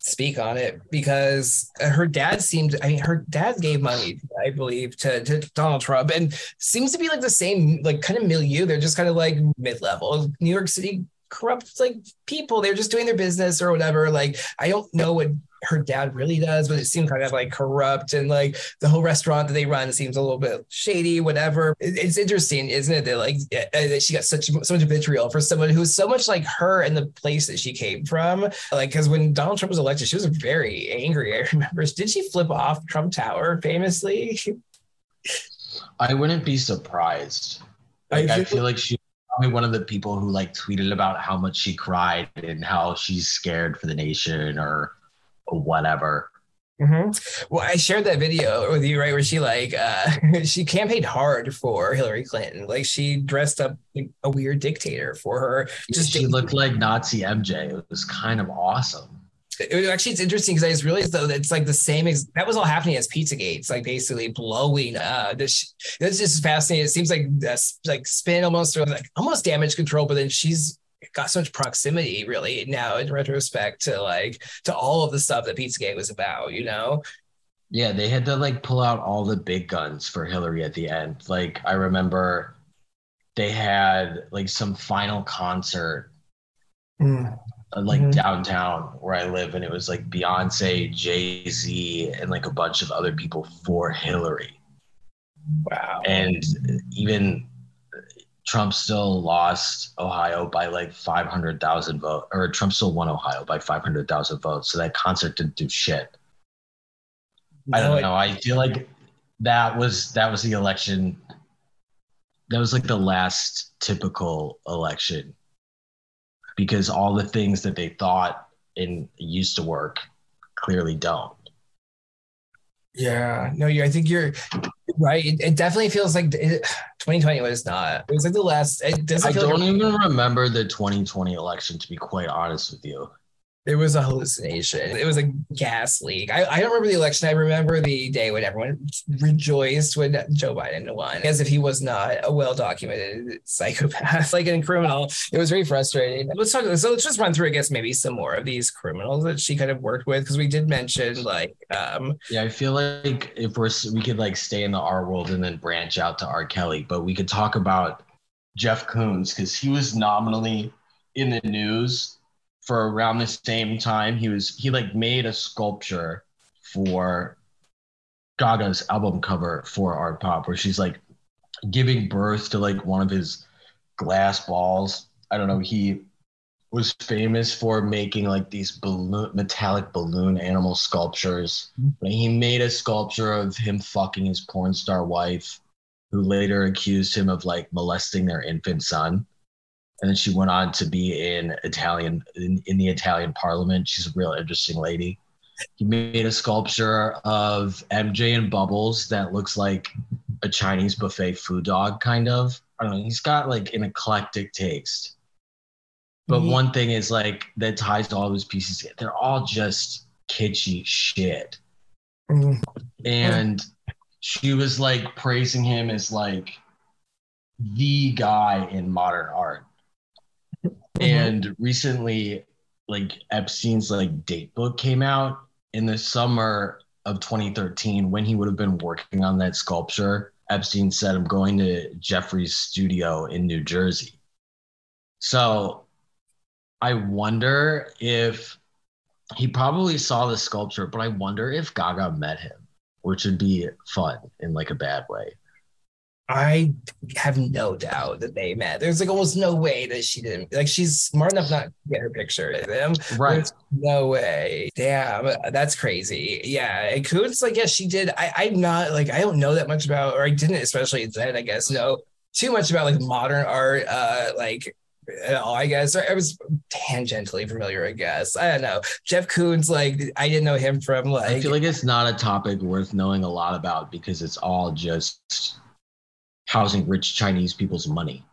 Speak on it, because her dad seemed, I mean, her dad gave money, I believe, to, to Donald Trump, and seems to be like the same, like kind of milieu. They're just kind of like mid-level New York City corrupt like people. They're just doing their business or whatever. Like, I don't know what her dad really does, but it seems kind of like corrupt, and like the whole restaurant that they run seems a little bit shady, whatever. It's interesting, isn't it, that like that she got such so much vitriol for someone who's so much like her and the place that she came from. Like, because when Donald Trump was elected, she was very angry. I remember, did she flip off Trump Tower famously? I wouldn't be surprised. Like, I, I feel like she one of the people who like tweeted about how much she cried and how she's scared for the nation or whatever. Mm-hmm. Well, I shared that video with you, right, where she like uh, she campaigned hard for Hillary Clinton. Like she dressed up like a weird dictator for her. Just she looked like Nazi M J. It was kind of awesome. It, actually, it's interesting because I just realized though that it's like the same. Ex- that was all happening as Pizzagate. It's like basically blowing up. This that's just fascinating. It seems like that's like spin almost or like almost damage control, but then she's got so much proximity really now in retrospect to like to all of the stuff that Pizzagate was about, you know? Yeah, they had to like pull out all the big guns for Hillary at the end. Like I remember they had like some final concert. Mm. Like mm-hmm. downtown where I live, and it was like Beyonce, Jay-Z, and like a bunch of other people for Hillary. Wow. And even Trump still lost Ohio by like five hundred thousand votes, or Trump still won Ohio by five hundred thousand votes. So that concert didn't do shit. No, I don't know. I feel like that was that was the election. That was like the last typical election, because all the things that they thought and used to work clearly don't. Yeah, no, you. I think you're right. It, it definitely feels like it, twenty twenty was not. It was like the last. It doesn't. I feel don't like- even remember the twenty twenty election, to be quite honest with you. It was a hallucination. It was a gas leak. I, I don't remember the election. I remember the day when everyone rejoiced when Joe Biden won, as if he was not a well-documented psychopath, like a criminal. It was very frustrating. Let's talk. So let's just run through, I guess, maybe some more of these criminals that she kind of worked with, because we did mention, like, um, yeah, I feel like if we're we could like stay in the R world and then branch out to R. Kelly, but we could talk about Jeff Koons, because he was nominally in the news for around the same time. He was, he like made a sculpture for Gaga's album cover for ARTPOP, where she's like giving birth to like one of his glass balls. I don't know. He was famous for making like these balloon, metallic balloon animal sculptures. But he made a sculpture of him fucking his porn star wife, who later accused him of like molesting their infant son. And then she went on to be in Italian, in, in the Italian parliament. She's a real interesting lady. He made a sculpture of M J and Bubbles that looks like a Chinese buffet food dog, kind of. I don't know. He's got like an eclectic taste. But yeah. One thing is like that ties to all those pieces. They're all just kitschy shit. Mm. And she was like praising him as like the guy in modern art. And recently, like Epstein's like date book came out in the summer of twenty thirteen, when he would have been working on that sculpture. Epstein said, "I'm going to Jeffrey's studio in New Jersey." So I wonder if he probably saw the sculpture, but I wonder if Gaga met him, which would be fun in like a bad way. I have no doubt that they met. There's like almost no way that she didn't. Like, she's smart enough not to get her picture of them. Right. There's no way. Damn, that's crazy. Yeah. And Koons, like, yeah, she did. I, I'm not like, I don't know that much about, or I didn't, especially then, I guess, know too much about like modern art, uh, like at all, I guess. I was tangentially familiar, I guess. I don't know. Jeff Koons, like, I didn't know him from like. I feel like it's not a topic worth knowing a lot about, because it's all just housing rich Chinese people's money.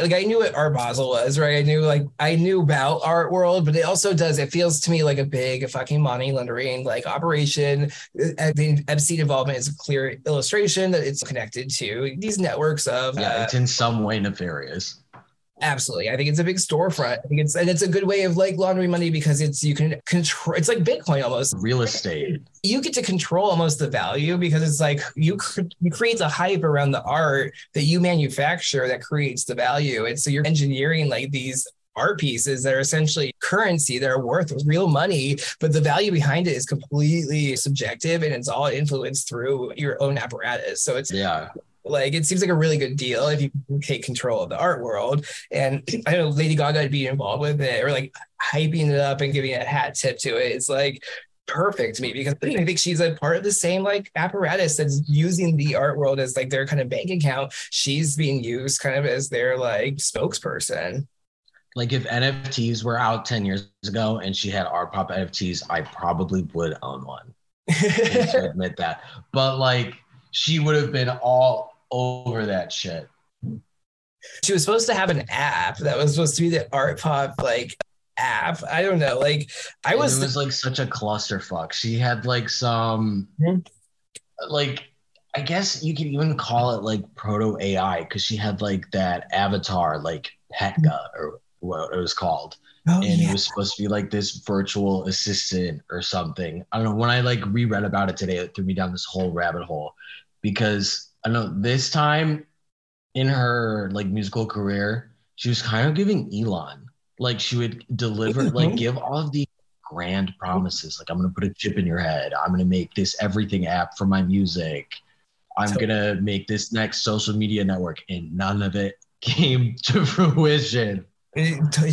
Like, I knew what Art Basel was, right? I knew, like, I knew about art world, but it also does, it feels to me like a big fucking money laundering, like, operation. I mean, Epstein involvement is a clear illustration that it's connected to these networks of... Yeah, uh, it's in some way nefarious. Absolutely. I think it's a big storefront. I think it's, and it's a good way of like laundering money, because it's, you can control, it's like Bitcoin almost. Real estate. You get to control almost the value, because it's like you, you create the hype around the art that you manufacture that creates the value. And so you're engineering like these art pieces that are essentially currency that are worth real money, but the value behind it is completely subjective, and it's all influenced through your own apparatus. So it's, yeah. Like, it seems like a really good deal if you take control of the art world. And I know Lady Gaga would be involved with it, or like hyping it up and giving a hat tip to it. It's like perfect to me, because I think she's a part of the same like apparatus that's using the art world as like their kind of bank account. She's being used kind of as their like spokesperson. Like, if N F Ts were out ten years ago and she had ARTPOP N F Ts, I probably would own one. I hate to admit that. But like, she would have been all over that shit. She was supposed to have an app that was supposed to be the ARTPOP like app. I don't know. Like, I was. And it was like such a clusterfuck. She had like some, mm-hmm. like, I guess you could even call it like proto A I, because she had like that avatar, like Petka, or what it was called. Oh, and yeah. It was supposed to be like this virtual assistant or something. I don't know. When I like reread about it today, it threw me down this whole rabbit hole, because I know this time in her like musical career, she was kind of giving Elon. Like, she would deliver, mm-hmm. like give all of these grand promises. Like, I'm going to put a chip in your head. I'm going to make this everything app for my music. I'm so- going to make this next social media network. And none of it came to fruition.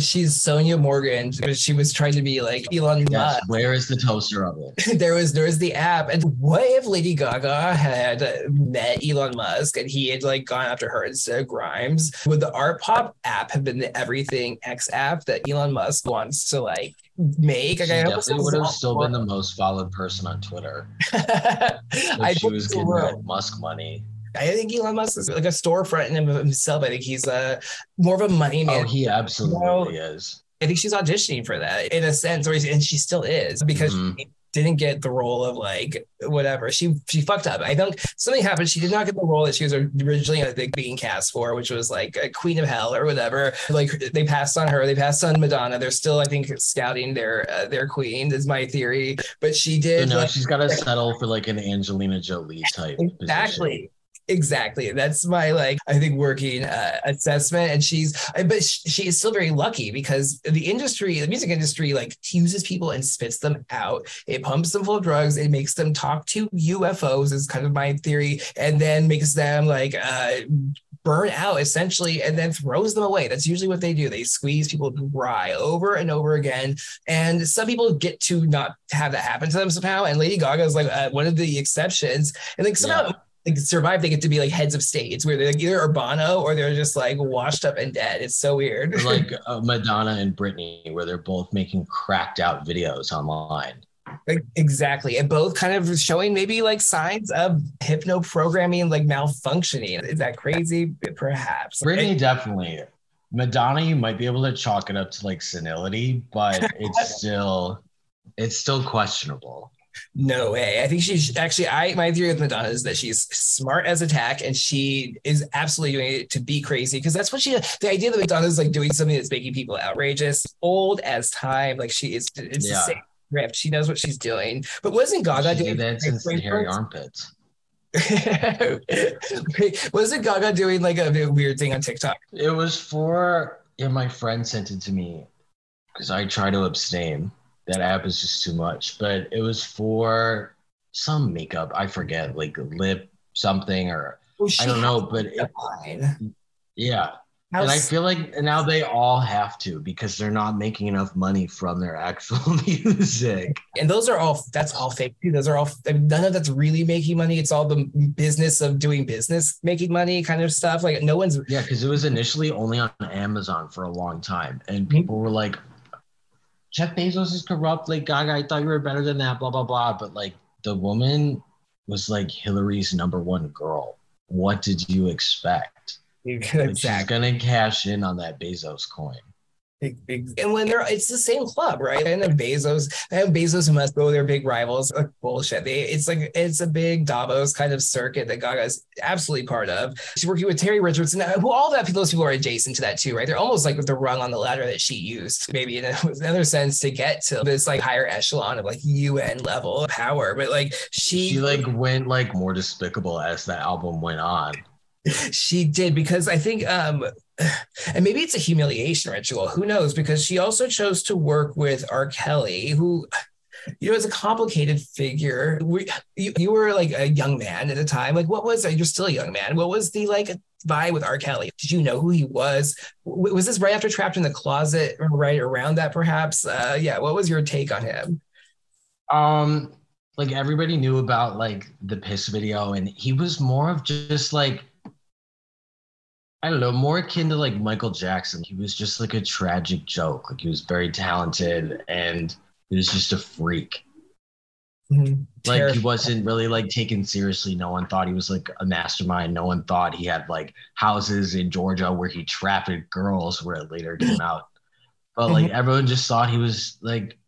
She's Sonia Morgan, but she was trying to be like Elon Musk. Yes, where is the toaster oven? There was there was the app. And what if Lady Gaga had met Elon Musk and he had like gone after her instead of Grimes? Would the ARTPOP app have been the Everything X app that Elon Musk wants to like make? Like, she I definitely would have still more. been the most followed person on Twitter. I she was getting like Musk money. I think Elon Musk is like a storefront in himself. I think he's a, more of a money man. Oh, he absolutely you know? is. I think she's auditioning for that in a sense, or and she still is, because mm-hmm. she didn't get the role of like whatever. She she fucked up. I think something happened. She did not get the role that she was originally, I think, being cast for, which was like a Queen of Hell or whatever. Like they passed on her. They passed on Madonna. They're still, I think, scouting their uh, their queen, is my theory. But she did. So no, like, she's got to like, settle for like an Angelina Jolie type. Exactly. Position. Exactly. That's my, like, I think working uh, assessment. And she's, but she is still very lucky because the industry, the music industry, like uses people and spits them out. It pumps them full of drugs. It makes them talk to U F Os is kind of my theory. And then makes them like, uh, burn out essentially, and then throws them away. That's usually what they do. They squeeze people dry over and over again. And some people get to not have that happen to them somehow. And Lady Gaga is like uh, one of the exceptions. And like somehow, yeah. Like survive, they get to be like heads of states where they're like either Urbano or they're just like washed up and dead. It's so weird. It's like uh, Madonna and Britney, where they're both making cracked out videos online. Like, exactly. And both kind of showing maybe like signs of hypnoprogramming, like malfunctioning. Is that crazy? Perhaps. Britney it, definitely. Madonna, you might be able to chalk it up to like senility, but it's still it's still questionable. No way. I think she's actually, I my theory with Madonna is that she's smart as a tack and she is absolutely doing it to be crazy, because that's what she, the idea that Madonna is like doing something that's making people outrageous, old as time, like she is, it's yeah. the same script. She knows what she's doing. But wasn't Gaga she doing did that since the hairy armpits? Wasn't Gaga doing like a weird thing on TikTok? It was for, yeah, my friend sent it to me because I try to abstain. That app is just too much, but it was for some makeup. I forget, like lip something or well, I don't know, but it, yeah. How and I feel like now they all have to because they're not making enough money from their actual music. And those are all, that's all fake too. Those are all, I mean, none of that's really making money. It's all the business of doing business, making money kind of stuff. Like no one's. Yeah, because it was initially only on Amazon for a long time. And people mm-hmm. were like, Jeff Bezos is corrupt, like Gaga, I thought you were better than that, blah, blah, blah. But like the woman was like Hillary's number one girl. What did you expect? Exactly. Like, she's going to cash in on that Bezos coin. And when they're, it's the same club, right? And then Bezos, and Bezos and Musk, they're big rivals. Like bullshit. They, it's like it's a big Davos kind of circuit that Gaga's absolutely part of. She's working with Terry Richardson, who all that those people are adjacent to that too, right? They're almost like with the rung on the ladder that she used, maybe in another sense, to get to this like higher echelon of like U N level power. But like she, she like went like more despicable as the album went on. She did, because I think, um, and maybe it's a humiliation ritual, who knows, because she also chose to work with R. Kelly, who, you know, is a complicated figure. We, you, you were like a young man at the time. Like, what was, you're still a young man. What was the like vibe with R. Kelly? Did you know who he was? Was this right after Trapped in the Closet, or right around that perhaps? Uh, yeah. What was your take on him? Um, like everybody knew about like the piss video, and he was more of just like, I don't know, more akin to like Michael Jackson. He was just like a tragic joke. Like he was very talented and he was just a freak. Mm-hmm. Like he wasn't really like taken seriously. No one thought he was like a mastermind. No one thought he had like houses in Georgia where he trafficked girls, where it later came out. But like everyone just thought he was like,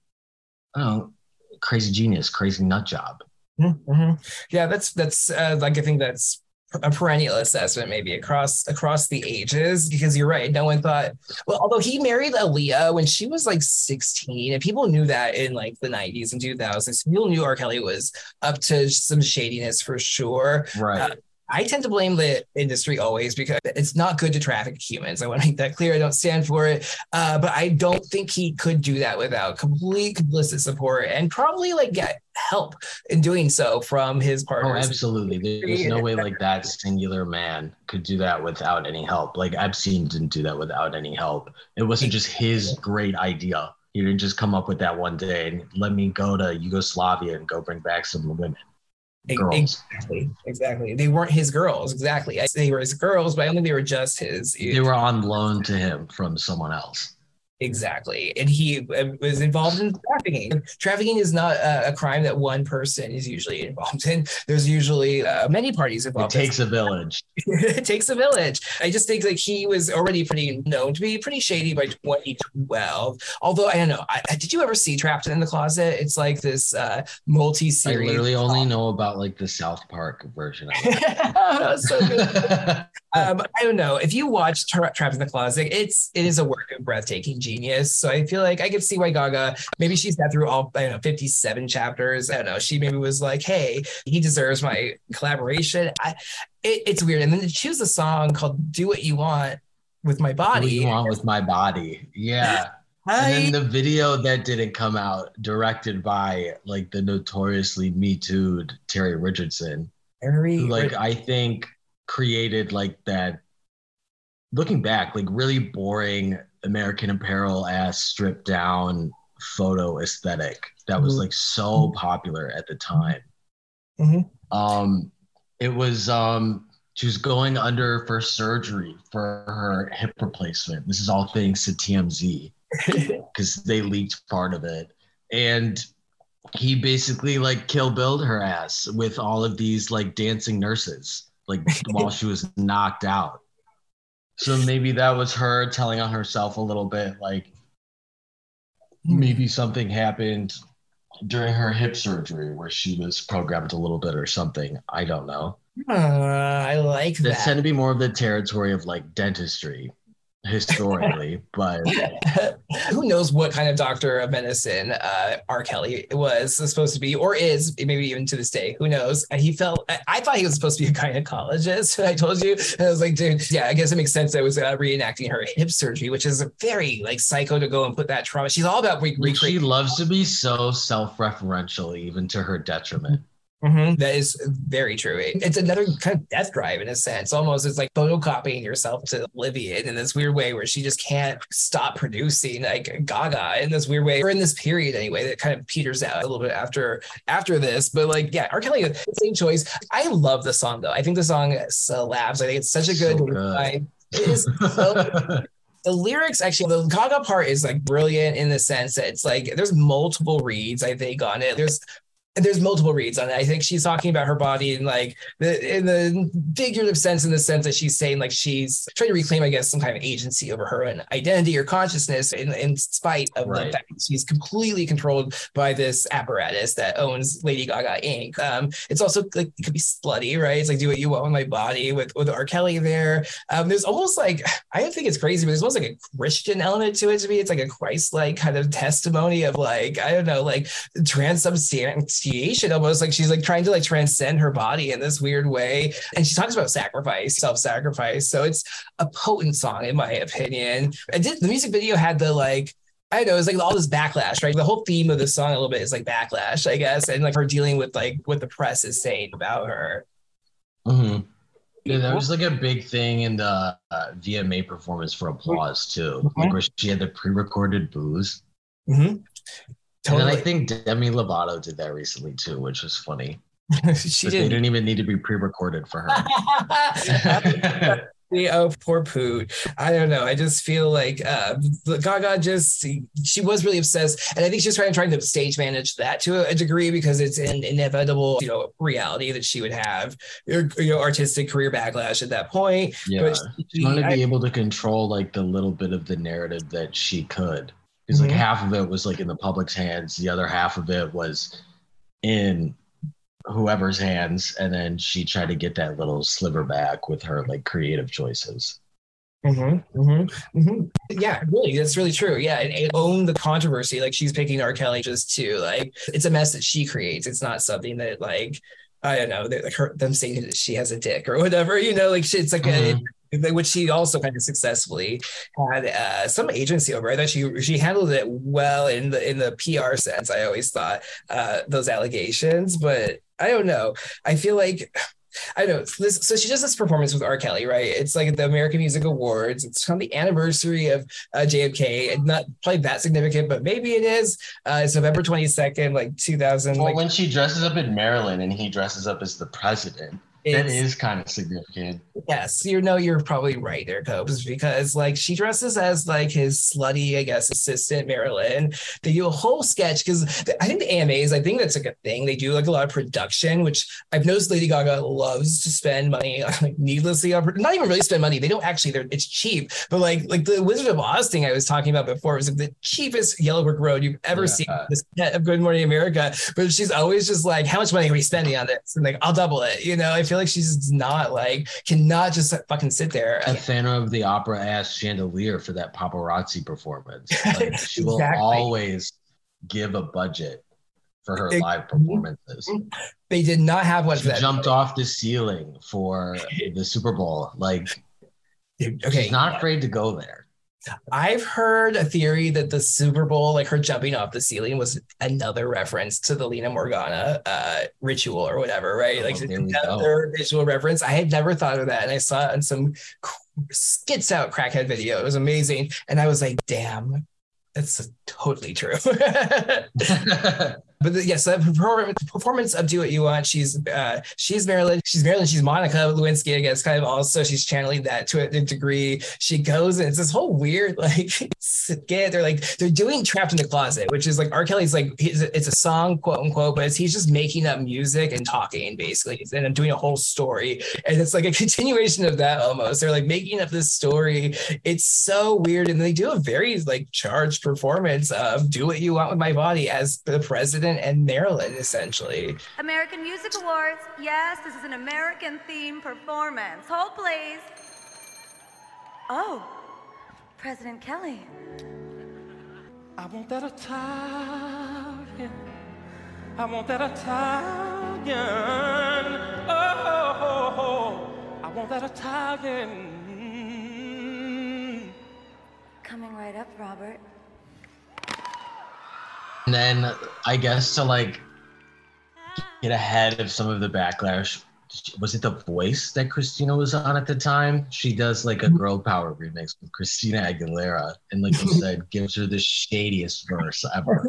I don't know, crazy genius, crazy nut job. Mm-hmm. Yeah, that's, that's uh, like, I think that's a perennial assessment maybe across across the ages, because you're right, no one thought, well, although he married Aaliyah when she was like sixteen, and people knew that in like the nineties and two thousands. People knew R. Kelly was up to some shadiness for sure, right? uh, I tend to blame the industry always, because it's not good to traffic humans. I want to make that clear. I don't stand for it. Uh, but I don't think he could do that without complete complicit support and probably like get help in doing so from his partners. Oh, absolutely. There's no way like that singular man could do that without any help. Like Epstein didn't do that without any help. It wasn't just his great idea. He didn't just come up with that one day and let me go to Yugoslavia and go bring back some women. Girls. Exactly, exactly. They weren't his girls, exactly. I say they were his girls, but I don't think they were just his. They were on loan to him from someone else. Exactly. And he was involved in trafficking. Trafficking is not a, a crime that one person is usually involved in. There's usually uh, many parties involved. It takes a village. It takes a village. I just think like he was already pretty known to be pretty shady by twenty twelve. Although, I don't know. I, did you ever see Trapped in the Closet? It's like this uh, multi-series. I literally only know about like the South Park version of it. Oh, so good. Um, I don't know. If you watch Tra- Trapped in the Closet, it's it is a work of breathtaking genius. So I feel like I could see why Gaga, maybe she sat through all I don't know fifty-seven chapters. I don't know. She maybe was like, "Hey, he deserves my collaboration." I, it, it's weird. And then to choose a song called "Do What You Want with My Body." Do what you want with my body? Yeah. I... And then the video that didn't come out, directed by like the notoriously Me Too'd Terry Richardson. Terry, like I think. Created like that, looking back, like really boring American Apparel ass stripped down photo aesthetic that was like so popular at the time. Mm-hmm. Um, it was, um, she was going under for surgery for her hip replacement. This is all thanks to T M Z because they leaked part of it. And he basically like Kill Bill'd her ass with all of these like dancing nurses. Like while she was knocked out. So maybe that was her telling on herself a little bit, like maybe something happened during her hip surgery where she was programmed a little bit or something. I don't know. Uh, I like that. That tend to be more of the territory of like dentistry historically, but who knows what kind of doctor of medicine uh R. Kelly was supposed to be or is, maybe even to this day, who knows. He felt I, I thought he was supposed to be a gynecologist. I told you, I was like, dude, yeah, I guess it makes sense. I was uh, reenacting her hip surgery, which is a very like psycho to go and put that trauma. She's all about re- recreating. She loves to be so self-referential, even to her detriment. Mm-hmm. That is very true. It's another kind of death drive in a sense. Almost it's like photocopying yourself to oblivion in this weird way where she just can't stop producing like Gaga in this weird way, or in this period anyway, that kind of peters out a little bit after after this. But like, yeah, R. Kelly, same choice. I love the song though. I think the song slaps. I think it's such a good, so good. Vibe. It is so the lyrics, actually, the Gaga part is like brilliant in the sense that it's like there's multiple reads, I think, on it. There's There's multiple reads on it. I think she's talking about her body in like the in the figurative sense, in the sense that she's saying like she's trying to reclaim, I guess, some kind of agency over her own identity or consciousness, in, in spite of right. the fact that she's completely controlled by this apparatus that owns Lady Gaga Incorporated. Um, it's also like it could be slutty, right? It's like do what you want with my body with, with R. Kelly there. Um, there's almost like I don't think it's crazy, but there's almost like a Christian element to it to me. It's like a Christ-like kind of testimony of like I don't know, like transubstantiation. Almost like she's like trying to like transcend her body in this weird way, and she talks about sacrifice, self-sacrifice. So it's a potent song in my opinion. I did the music video had the like I don't know, it's like all this backlash, right? The whole theme of the song a little bit is like backlash, I guess, and like her dealing with like what the press is saying about her. Mm-hmm. Yeah, that was like a big thing in the uh, V M A performance for Applause too, mm-hmm. like where she had the pre-recorded booze. Mm-hmm. Totally. And I think Demi Lovato did that recently too, which was funny. she didn't. They didn't even need to be pre-recorded for her. Oh, poor Poot. I don't know. I just feel like uh, Gaga just, she was really obsessed. And I think she's trying, trying to stage manage that to a degree because it's an inevitable, you know, reality that she would have, you know, artistic career backlash at that point. Yeah. But she, she wanted I, to be able to control like the little bit of the narrative that she could. Because like mm-hmm. half of it was like in the public's hands, the other half of it was in whoever's hands, and then she tried to get that little sliver back with her like creative choices. Mm-hmm, mm-hmm, mm-hmm. Yeah, really, that's really true. Yeah, and, and own the controversy. Like she's picking R. Kelly just to like it's a mess that she creates. It's not something that like I don't know, like her them saying that she has a dick or whatever. You know, like she, it's like mm-hmm. a. Which she also kind of successfully had uh, some agency over. I thought she she handled it well in the in the P R sense. I always thought uh, those allegations, but I don't know. I feel like. I know this, so she does this performance with R. Kelly, right? It's like the American Music Awards. It's on the anniversary of uh, J M K. It's not probably that significant, but maybe it is. Uh, it's November twenty-second, like two thousand. Well, like, when she dresses up in Maryland and he dresses up as the president, That is kind of significant. Yes, you know, you're probably right there, Cobes, because like she dresses as like his slutty, I guess, assistant, Marilyn. They do a whole sketch because I think the A M As, I think that's like a thing. They do like a lot of production, which I've noticed Lady Gaga loves to spend money on, like needlessly, not even really spend money. They don't actually, they're, it's cheap. But like like the Wizard of Oz thing I was talking about before was like the cheapest Yellow Brick Road you've ever yeah. seen on the set of Good Morning America. But she's always just like, how much money are we spending on this? And like, I'll double it, you know? If feel like she's not like cannot just fucking sit there. A fan of the opera ass chandelier for that paparazzi performance. Like, she will exactly. always give a budget for her it, live performances. They did not have what she that jumped movie. Off the ceiling for the Super Bowl. Like, dude, okay, she's not afraid to go there. I've heard a theory that the Super Bowl, like her jumping off the ceiling, was another reference to the Lena Morgana uh, ritual or whatever, right? Oh, like another visual reference. I had never thought of that, and I saw it on some skits out crackhead video. It was amazing, and I was like, "Damn, that's totally true." But the, yes, the performance of "Do What You Want," she's uh, she's Marilyn, she's Marilyn, she's Monica Lewinsky, I guess, kind of also she's channeling that to a degree. She goes and it's this whole weird like skit. They're like they're doing "Trapped in the Closet," which is like R. Kelly's like it's a song, quote unquote, but it's, he's just making up music and talking basically, and I'm doing a whole story, and it's like a continuation of that almost. They're like making up this story. It's so weird, and they do a very like charged performance of "Do What You Want with My Body" as the president and Marilyn, essentially. American Music Awards. Yes, this is an American theme performance. Hold, please. Oh, President Kelly. I want that Italian. I want that Italian. Oh, I want that Italian. Coming right up, Robert. And then I guess to like get ahead of some of the backlash, was it The Voice that Christina was on at the time? She does like a girl power remix with Christina Aguilera, and like you said, gives her the shadiest verse ever.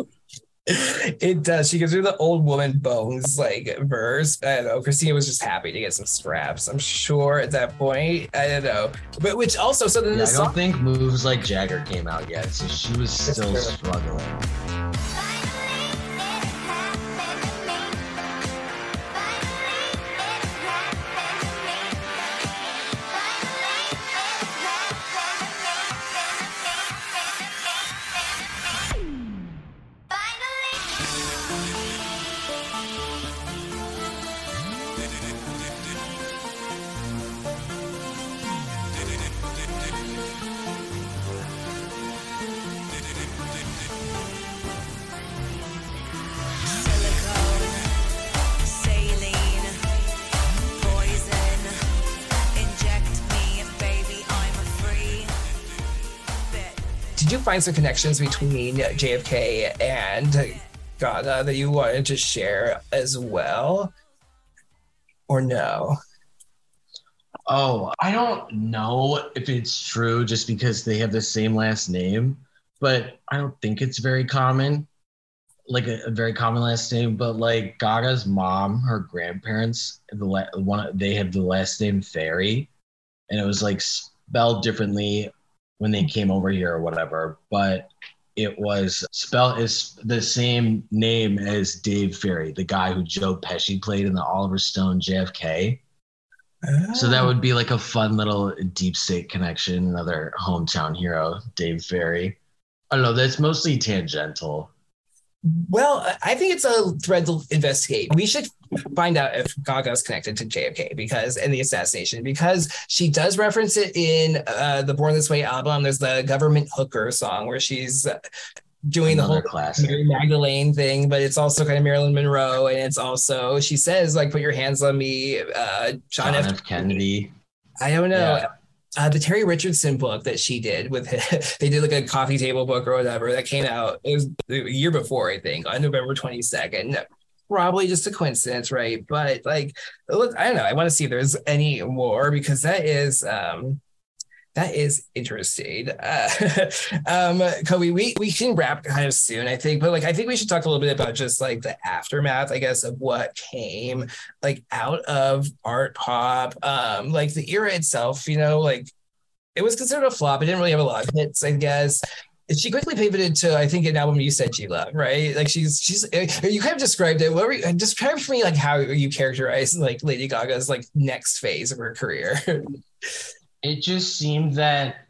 It does. She gives her the old woman bones like verse. I don't know. Christina was just happy to get some scraps, I'm sure, at that point. I don't know. But which also, so then yeah, this I don't song- think Moves Like Jagger came out yet, so she was still struggling. Find some connections between J F K and Gaga that you wanted to share as well, or no? Oh, I don't know if it's true just because they have the same last name, but I don't think it's very common, like a, a very common last name. But like Gaga's mom, her grandparents, the la- one they have the last name Ferry, and it was like spelled differently when they came over here or whatever, but it was spelled as the same name as Dave Ferry, the guy who Joe Pesci played in the Oliver Stone J F K. Oh. So that would be like a fun little deep state connection, another hometown hero, Dave Ferry. I don't know, that's mostly tangential. Well, I think it's a thread to investigate. We should find out if Gaga's connected to J F K because and the assassination, because she does reference it in uh, the Born This Way album. There's the Government Hooker song where she's uh, doing Another the whole classic Mary Magdalene thing, but it's also kind of Marilyn Monroe, and it's also she says like "Put Your Hands on Me," uh, John, John F. F. Kennedy. I don't know. Yeah. Uh, the Terry Richardson book that she did with him, they did like a coffee table book or whatever that came out. It was the year before, I think, on November twenty-second. Probably just a coincidence, right? But like, look, I don't know. I want to see if there's any more because that is um, That is interesting. Uh, um, Cobie, we, we can wrap kind of soon, I think, but like, I think we should talk a little bit about just like the aftermath, I guess, of what came like out of ARTPOP, um, like the era itself, you know, like it was considered a flop. It didn't really have a lot of hits, I guess. She quickly pivoted to, I think, an album you said she loved, right? Like she's, she's, you kind of described it. What were you, describe for me like how you characterize like Lady Gaga's like next phase of her career. It just seemed that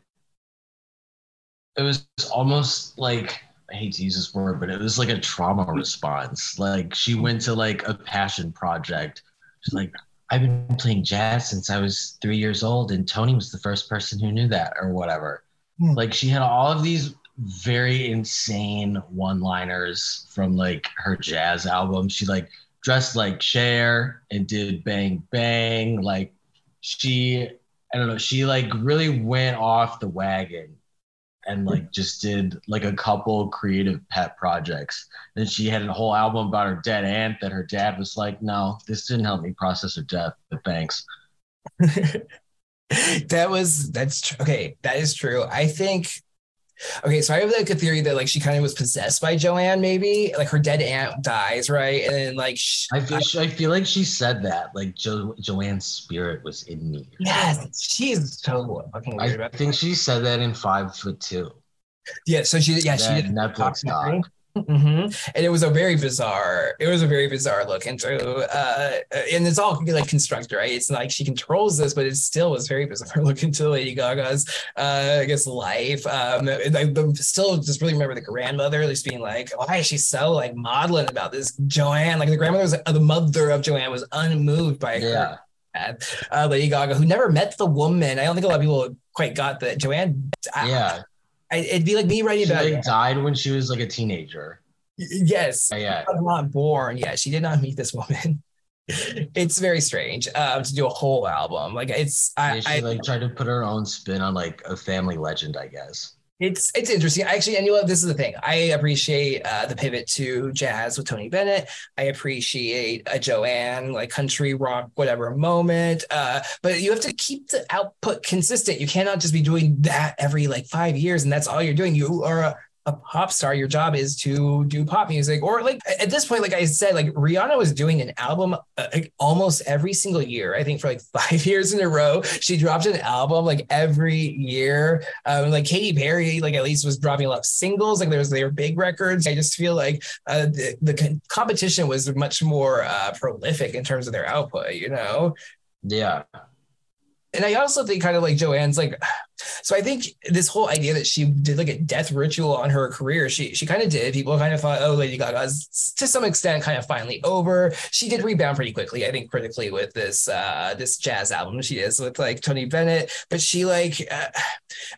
it was almost like, I hate to use this word, but it was like a trauma response. Like she went to like a passion project. She's like, I've been playing jazz since I was three years old and Tony was the first person who knew that or whatever. Mm. Like she had all of these very insane one-liners from like her jazz album. She like dressed like Cher and did Bang Bang. Like she, I don't know, she like really went off the wagon and like just did like a couple creative pet projects. Then she had a whole album about her dead aunt that her dad was like, no, this didn't help me process her death, but thanks. That was, that's tr- okay. That is true. I think, okay, so I have like a theory that like she kind of was possessed by Joanne, maybe like her dead aunt dies, right? And then like she, I feel I, I feel like she said that like jo- Joanne's spirit was in me. Yes, she's so fucking weird. I about think that. She said that in Five Foot Two. Yeah, so she yeah that she did Netflix doc. Mm-hmm. And it was a very bizarre. It was a very bizarre look into, uh, and it's all like constructed, right? It's not like she controls this, but it still was very bizarre look into Lady Gaga's, uh, I guess, life. Um, I, I still just really remember the grandmother just being like, "Why is she so like maudlin about this, Joanne?" Like the grandmother was, uh, the mother of Joanne was unmoved by yeah. her, uh, Lady Gaga, who never met the woman. I don't think a lot of people quite got that Joanne. Uh, yeah. I, it'd be like me writing she about like it. Died when she was like a teenager. Yes. Yeah, yeah. She was not born. Yeah, she did not meet this woman. It's very strange um, to do a whole album. Like it's I, yeah, she I, like tried to put her own spin on like a family legend, I guess. It's it's interesting. Actually, and you know, this is the thing. I appreciate uh, the pivot to jazz with Tony Bennett. I appreciate a Joanne, like country rock, whatever moment. Uh, but you have to keep the output consistent. You cannot just be doing that every like five years and that's all you're doing. You are a, a pop star. Your job is to do pop music. Or like at this point, like I said, like Rihanna was doing an album uh, like almost every single year. I think for like five years in a row, she dropped an album like every year. Um, like Katy Perry, like at least was dropping a lot of singles. Like there was their big records. I just feel like uh, the, the competition was much more uh, prolific in terms of their output, you know? Yeah. And I also think kind of like Joanne's like, so I think this whole idea that she did like a death ritual on her career, she she kind of did. People kind of thought, oh, Lady Gaga's to some extent kind of finally over. She did rebound pretty quickly, I think, critically with this uh, this jazz album she is with like Tony Bennett. But she like, uh,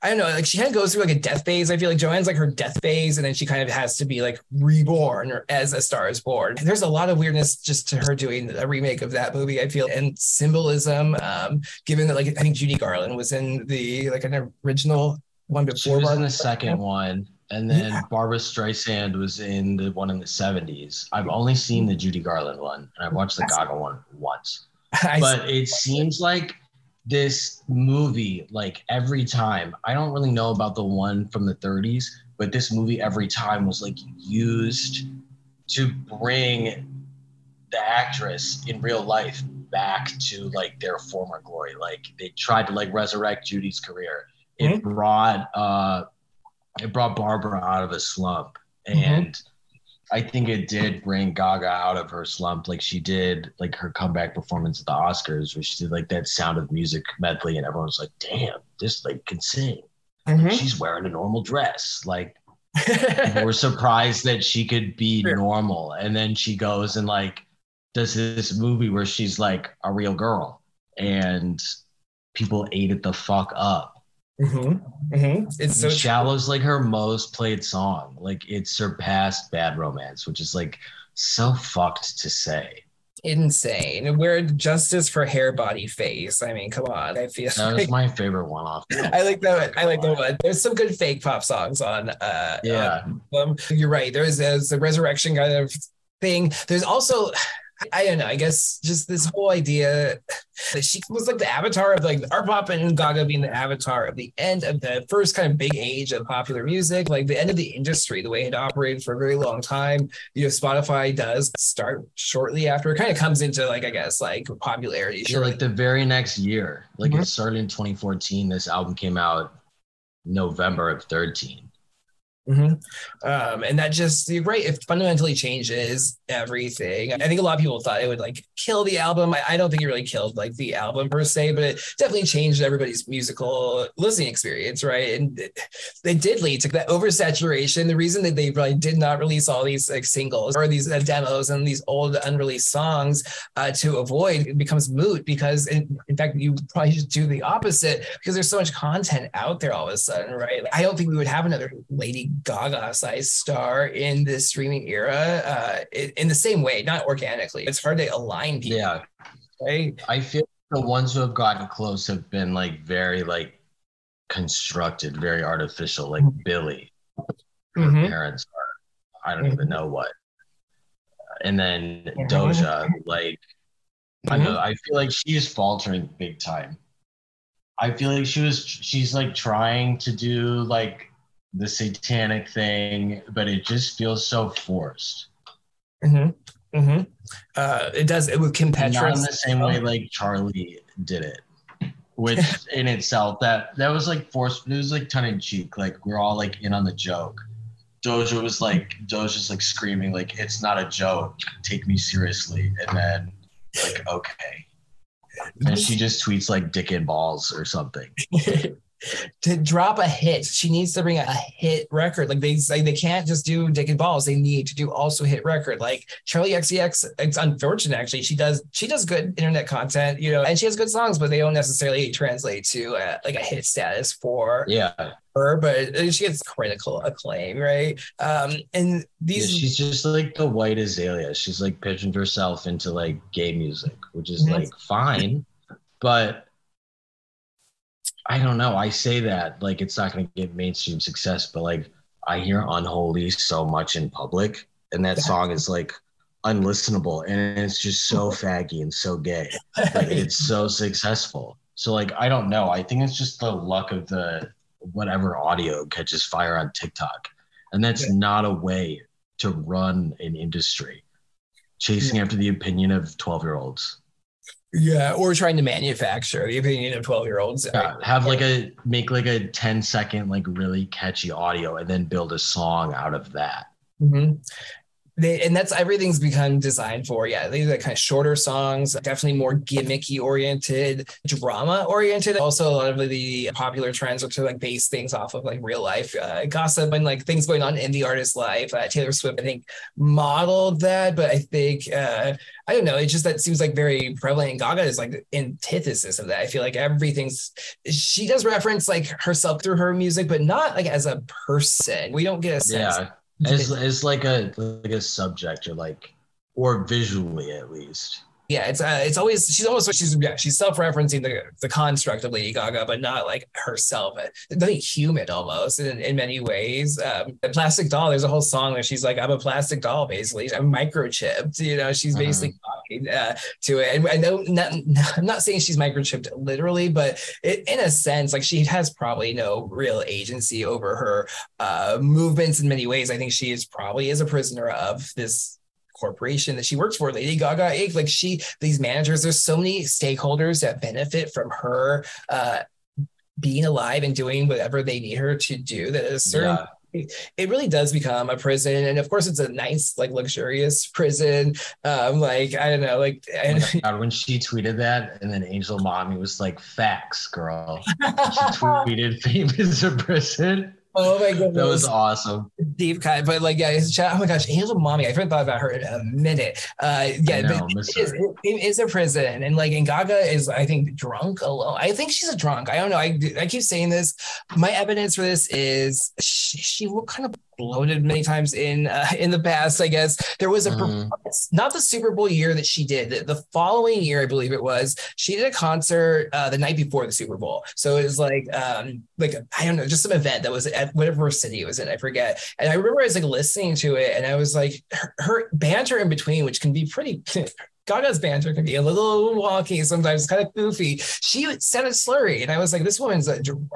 I don't know, like she kind of goes through like a death phase. I feel like Joanne's like her death phase, and then she kind of has to be like reborn or as A Star Is Born. And there's a lot of weirdness just to her doing a remake of that movie, I feel, and symbolism, um, given that like, I think Judy Garland was in the like an original one before. She was Barbara in the second Streisand. One, and then yeah. Barbara Streisand was in the one in the seventies. I've only seen the Judy Garland one, and I've watched the That's Gaga one once. I but see. It seems like this movie, like every time, I don't really know about the one from the thirties, but this movie every time was like used to bring the actress in real life back to like their former glory. Like they tried to like resurrect Judy's career. It mm-hmm. brought uh it brought Barbara out of a slump, and mm-hmm. I think it did bring Gaga out of her slump. Like she did like her comeback performance at the Oscars where she did like that Sound of Music medley, and everyone's like, damn, this like can sing. Mm-hmm. Like, she's wearing a normal dress. Like we're surprised that she could be sure. normal, and then she goes and like does this movie where she's like a real girl, and people ate it the fuck up. Mm-hmm. Mm-hmm. It's so Shallow's true. Like her most played song. Like it surpassed Bad Romance, which is like so fucked to say. Insane. We're justice for hair, body, face. I mean, come on. I feel that like... was my favorite one off. I like that. I like that one. There's some good fake pop songs on. Uh, yeah, um, you're right. There is a resurrection kind of thing. There's also. I don't know. I guess just this whole idea that she was like the avatar of like ARTPOP and Gaga being the avatar of the end of the first kind of big age of popular music, like the end of the industry, the way it had operated for a very long time. You know, Spotify does start shortly after. It kind of comes into like, I guess, like popularity. Yeah, like the very next year. Like mm-hmm. It started in twenty fourteen. This album came out November of thirteen. Mm-hmm. Um, and that just, you're right, it fundamentally changes everything. I think a lot of people thought it would like kill the album. I, I don't think it really killed like the album per se, but it definitely changed everybody's musical listening experience, right? And it, it did lead to that oversaturation. The reason that they really did not release all these like singles or these uh, demos and these old unreleased songs uh, to avoid, it becomes moot because it, in fact, you probably should do the opposite because there's so much content out there all of a sudden, right? Like, I don't think we would have another Lady Gaga size star in the streaming era uh in the same way, not organically. It's hard to align people. Yeah, right. I feel the ones who have gotten close have been like very like constructed, very artificial, like mm-hmm. Billie, her mm-hmm. parents are I don't mm-hmm. even know what, and then mm-hmm. Doja, like mm-hmm. I know I feel like she's faltering big time. I feel like she was she's like trying to do like the satanic thing, but it just feels so forced. Mm-hmm. Mm-hmm. Uh, it does. It would compete. Not in the same way like Charli did it, which in itself that that was like forced. It was like tongue in cheek. Like we're all like in on the joke. Doja was like Doja's like screaming like it's not a joke. Take me seriously. And then like okay, and she just tweets like dick and balls or something. To drop a hit, she needs to bring a hit record. Like they like they can't just do dick and balls. They need to do also hit record. Like Charli X C X, it's unfortunate actually. She does she does good internet content, you know, and she has good songs, but they don't necessarily translate to uh, like a hit status for yeah her. But she gets critical acclaim, right? Um, and these yeah, she's just like the white Azealia. She's like pigeoned herself into like gay music, which is mm-hmm. like fine, but. I don't know. I say that like it's not going to get mainstream success, but like I hear Unholy so much in public, and that song is like unlistenable, and it's just so faggy and so gay. Like it's so successful. So like I don't know. I think it's just the luck of the whatever audio catches fire on TikTok, and that's yeah. not a way to run an industry. Chasing yeah. after the opinion of twelve-year-olds. Yeah, or trying to manufacture the opinion of twelve-year-olds. Yeah, have like a, make like a ten-second, like really catchy audio and then build a song out of that. Mm-hmm. They, and that's, everything's become designed for, yeah, these are kind of shorter songs, definitely more gimmicky-oriented, drama-oriented. Also, a lot of the popular trends are to, like, base things off of, like, real-life uh, gossip and, like, things going on in the artist's life. Uh, Taylor Swift, I think, modeled that, but I think... Uh, I don't know. It's just that seems like very prevalent. And Gaga is like the antithesis of that. I feel like everything's, she does reference like herself through her music, but not like as a person. We don't get a sense. Yeah, it's, it's like a like a subject or like, or visually at least. Yeah, it's uh, it's always, she's almost, she's yeah, she's self-referencing the, the construct of Lady Gaga, but not like herself. Nothing human almost in, in many ways. Um, the plastic doll, there's a whole song where she's like, I'm a plastic doll, basically. I'm microchipped, you know, she's basically talking uh, to it. And I know, not, I'm not saying she's microchipped literally, but it, in a sense, like she has probably no real agency over her uh, movements in many ways. I think she is probably is a prisoner of this corporation that she works for, Lady Gaga Incorporated. Like she, these managers, there's so many stakeholders that benefit from her uh, being alive and doing whatever they need her to do. That is certain. Yeah. It really does become a prison, and of course, it's a nice, like, luxurious prison. Um, like I don't know, like and- oh God, when she tweeted that, and then Angel Mommy was like, "Facts, girl." She tweeted, "Fame is a prison." Oh my goodness. That was awesome. Deep cut, but like, yeah, his chat. Oh my gosh, Angel Mommy. I haven't thought about her in a minute. Uh, yeah, know, but it, is, it, it is a prison. And like, and Gaga is, I think, drunk alone. I think she's a drunk. I don't know. I, I keep saying this. My evidence for this is she, she kind of bloated many times in uh, in the past, I guess. There was a mm. performance, not the Super Bowl year that she did, the, the following year, I believe it was, she did a concert uh, the night before the Super Bowl. So it was like, um, like I don't know, just some event that was at whatever city it was in, I forget. And I remember I was like listening to it and I was like, her, her banter in between, which can be pretty... Gaga's banter can be a little wonky sometimes, kind of goofy. She sounded slurry, and I was like, "This woman's like, drunk."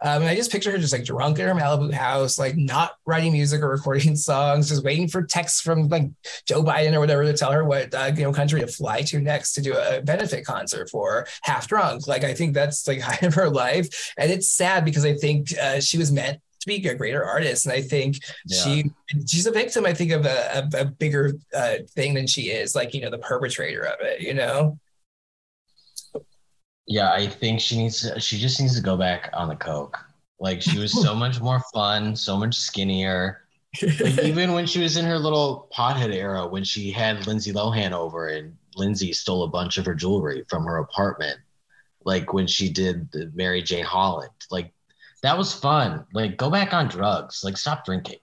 Um, and I just picture her just like drunk in her Malibu house, like not writing music or recording songs, just waiting for texts from like Joe Biden or whatever to tell her what uh, you know country to fly to next to do a benefit concert for, half drunk. Like I think that's like high of her life, and it's sad because I think uh, she was meant to be a greater artist, and I think yeah. she she's a victim, I think, of a, a, a bigger uh, thing than she is, like, you know, the perpetrator of it, you know? Yeah, I think she needs to, she just needs to go back on the coke. Like, she was so much more fun, so much skinnier. Like, even when she was in her little pothead era, when she had Lindsay Lohan over and Lindsay stole a bunch of her jewelry from her apartment, like when she did the Mary J. Holland, like, that was fun. Like, go back on drugs. Like, stop drinking.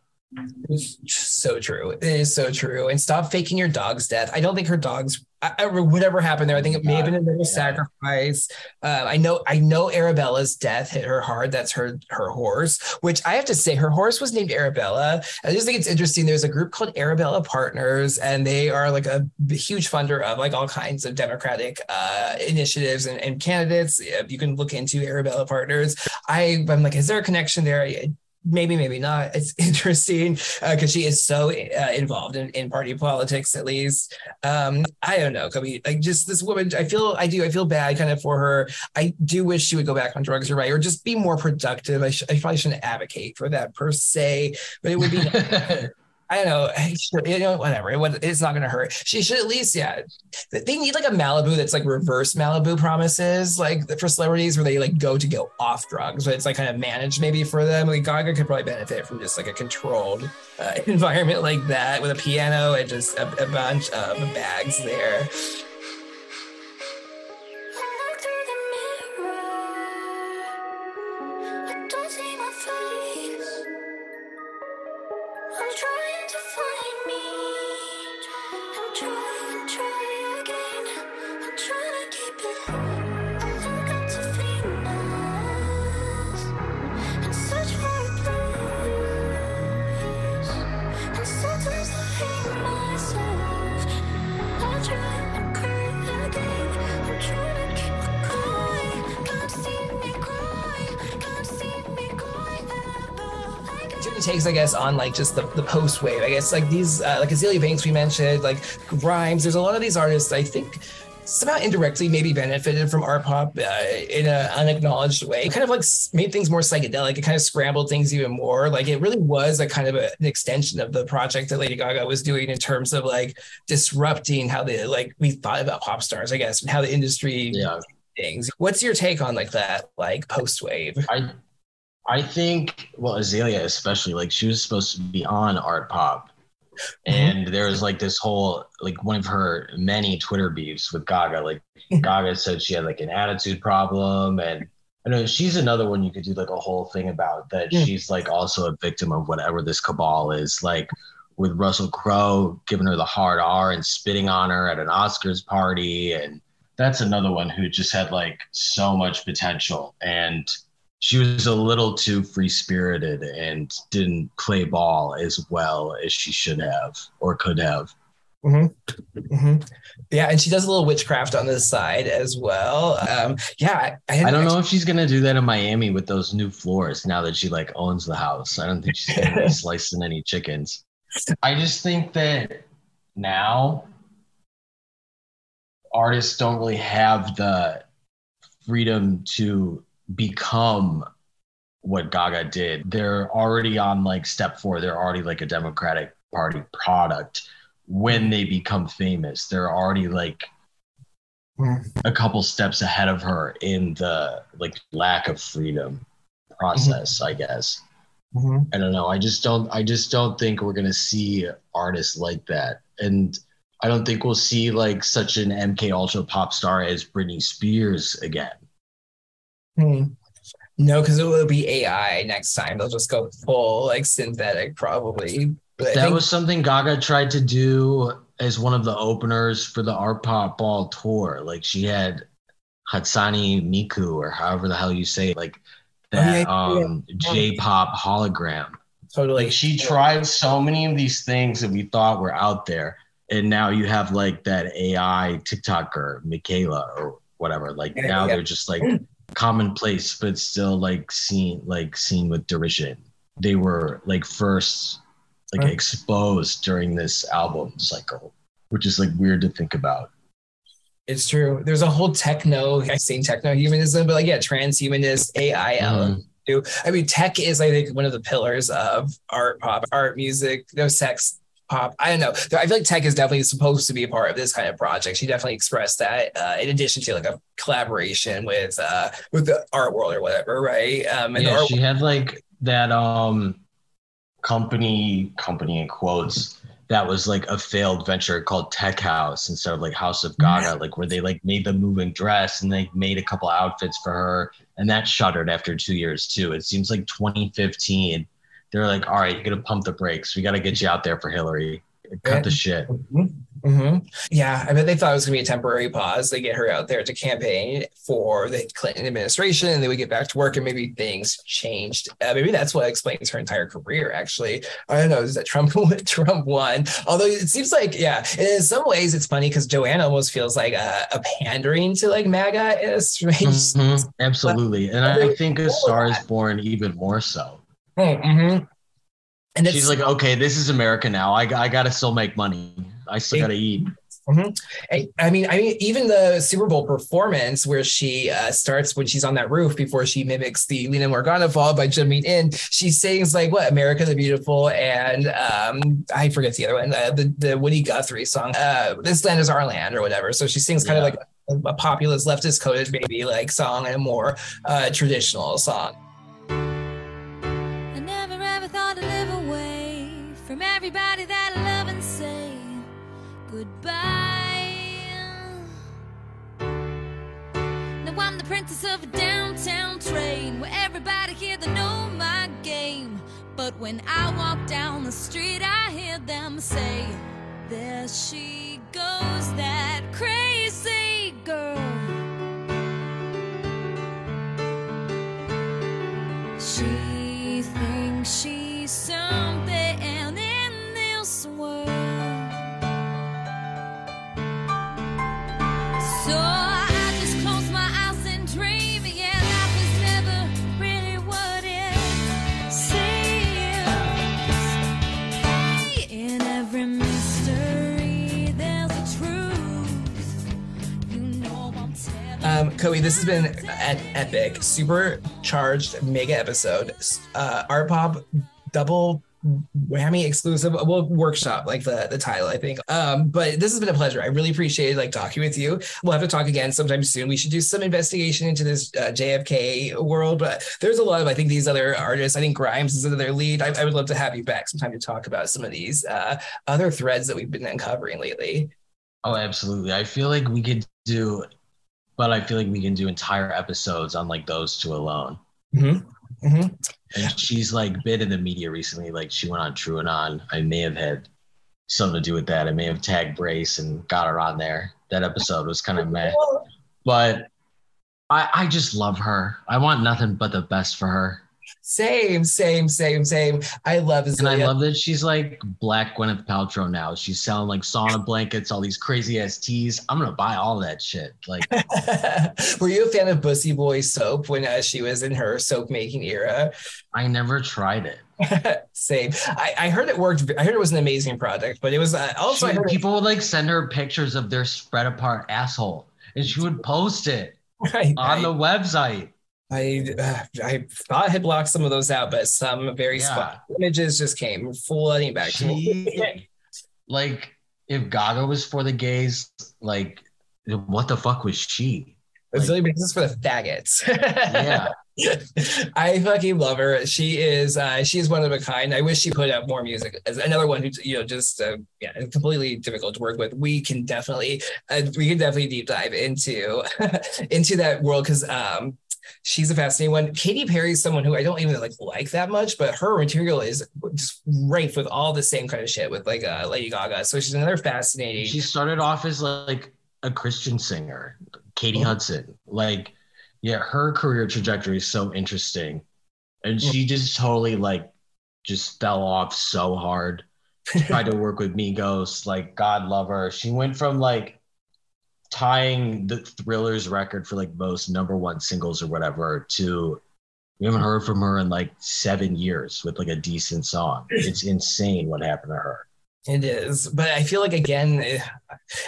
It's so true. It is so true. And stop faking your dog's death. I don't think her dog's I, I, whatever happened there. I think it may have been a little yeah. sacrifice. Uh, I know. I know Arabella's death hit her hard. That's her her horse, which I have to say, her horse was named Arabella. I just think it's interesting. There's a group called Arabella Partners, and they are like a huge funder of like all kinds of Democratic uh, initiatives and, and candidates. You can look into Arabella Partners. I, I'm like, is there a connection there? I, Maybe, maybe not. It's interesting because uh, she is so uh, involved in, in party politics, at least. Um, I don't know, Cobie. Like, just this woman, I feel, I do, I feel bad kind of for her. I do wish she would go back on drugs, you're right, or just be more productive. I, sh- I probably shouldn't advocate for that per se, but it would be... I don't know, you know, whatever. It, it's not going to hurt. She should at least, yeah. They need like a Malibu that's like reverse Malibu Promises, like for celebrities where they like go to go off drugs, but it's like kind of managed maybe for them. Like Gaga could probably benefit from just like a controlled uh, environment like that with a piano and just a, a bunch of bags there. Takes, I guess, on like just the, the post wave, I guess, like these uh, like Azealia Banks we mentioned, like Grimes. There's a lot of these artists I think somehow indirectly maybe benefited from art pop uh, in an unacknowledged way. It kind of like made things more psychedelic. It kind of scrambled things even more. Like it really was a kind of a, an extension of the project that Lady Gaga was doing in terms of like disrupting how they like we thought about pop stars, I guess, and how the industry yeah. things. What's your take on like that, like post wave? I- I think, well, Azealia especially, like she was supposed to be on Art Pop, and there was like this whole, like one of her many Twitter beefs with Gaga. Like Gaga said she had like an attitude problem, and I know she's another one you could do like a whole thing about that. Yeah. She's like also a victim of whatever this cabal is, like with Russell Crowe giving her the hard R and spitting on her at an Oscars party. And that's another one who just had like so much potential, and she was a little too free-spirited and didn't play ball as well as she should have or could have. Mm-hmm. Mm-hmm. Yeah, and she does a little witchcraft on the side as well. Um, yeah, I, I don't know if she's gonna do that in Miami with those new floors now that she like owns the house. I don't think she's gonna be slicing any chickens. I just think that now artists don't really have the freedom to become what Gaga did. They're already on like step four. They're already like a Democratic Party product. When they become famous, they're already like a couple steps ahead of her in the like lack of freedom process, mm-hmm. I guess. Mm-hmm. I don't know. I just don't, I just don't think we're going to see artists like that. And I don't think we'll see like such an M K Ultra pop star as Britney Spears again. Hmm. No, because it will be A I next time. They'll just go full like synthetic probably. But that think- was something Gaga tried to do as one of the openers for the ARTPOP Ball tour. Like she had Hatsani Miku or however the hell you say it, like that oh, yeah, um, yeah. J-pop hologram. Totally. Like she tried so many of these things that we thought were out there. And now you have like that A I TikToker, Michaela or whatever. Like yeah, now yeah. they're just like commonplace, but still like seen, like seen with derision. They were like first like huh. exposed during this album cycle, which is like weird to think about. It's true. There's a whole techno, I say techno humanism, but like, yeah, transhumanist A I element. Mm. Too. I mean, tech is, I think, one of the pillars of art pop, art music, no sex pop. I don't know. I feel like tech is definitely supposed to be a part of this kind of project. She definitely expressed that uh, in addition to like a collaboration with uh, with the art world or whatever, right? Um, and yeah, the art she world- had like that um, company, company in quotes, that was like a failed venture called Tech House instead of like House of Gaga, like where they like made the moving dress and they made a couple outfits for her. And that shuttered after two years too. It seems like twenty fifteen, they're like, all right, you're going to pump the brakes. We got to get you out there for Hillary. Cut the shit. Mm-hmm. Mm-hmm. Yeah, I bet they thought it was going to be a temporary pause. They get her out there to campaign for the Clinton administration and they would get back to work and maybe things changed. Uh, maybe that's what explains her entire career, actually. I don't know, is that Trump, Trump won? Although it seems like, yeah, and in some ways it's funny because Joanna almost feels like a, a pandering to like MAGA. Mm-hmm. Absolutely. And I think A Star Is Born even more so. Mm-hmm. And it's, she's like, okay, this is America now. I, I got to still make money. I still got to eat. Mm-hmm. I, I mean, I mean, even the Super Bowl performance where she uh, starts when she's on that roof before she mimics the Lena Morgana fall by jumping in, she sings like what America the Beautiful and um, I forget the other one, uh, the, the Woody Guthrie song, uh, This Land Is Our Land or whatever. So she sings kind yeah. of like a, a populist leftist coded baby like song and a more uh, traditional song. I never ever thought to live away from everybody that I love and say goodbye. Now I'm the princess of a downtown train where everybody here they know my game. But when I walk down the street, I hear them say, there she goes, that crazy girl. She thinks she's something in this world. So I just close my eyes and dream. Yeah, life is never really what it seems. In every mystery, there's a truth. You know I'm telling. Um, Cobie, this has been an epic, supercharged mega episode. Uh, ARTPOP double whammy exclusive well workshop like the the title I think um but this has been a pleasure. I really appreciated like talking with you. We'll have to talk again sometime soon. We should do some investigation into this uh, J F K world, but there's a lot of I think these other artists. I think Grimes is another lead. I, I would love to have you back sometime to talk about some of these uh other threads that we've been uncovering lately. Oh absolutely. I feel like we could do but I feel like we can do entire episodes on like those two alone. Mm-hmm. Mm-hmm. And she's like been in the media recently. Like she went on True and On. I may have had something to do with that. I may have tagged Brace and got her on there. That episode was kind of meh, but I, I just love her. I want nothing but the best for her. Same, same, same, same. I love Azealia. And I love that she's like Black Gwyneth Paltrow now. She's selling like sauna blankets, all these crazy ass teas. I'm gonna buy all that shit. Like, were you a fan of Bussy Boy soap when uh, she was in her soap making era? I never tried it. Same. I, I heard it worked. I heard it was an amazing product, but it was uh, also she, I heard people it- would like send her pictures of their spread apart asshole, and she would post it right, on right. the website. I uh, I thought I had blocked some of those out, but some very yeah. spot images just came flooding back she, to me. Like, if Gaga was for the gays, like, what the fuck was she? It's like, really business for the faggots. Yeah. I fucking love her. She is uh, she is one of a kind. I wish she put out more music. As another one who you know just uh, yeah, completely difficult to work with. We can definitely uh, we can definitely deep dive into into that world because um. She's a fascinating one. Katy Perry is someone who I don't even like like that much, but her material is just rife with all the same kind of shit with like uh, Lady Gaga. So she's another fascinating. She started off as like a Christian singer, Katie oh. Hudson. Like, yeah, her career trajectory is so interesting, and she just totally like just fell off so hard. She tried to work with Migos, like God love her. She went from like tying the Thriller's record for like most number one singles or whatever to we haven't heard from her in like seven years with like a decent song. It's insane what happened to her. It is, but I feel like again,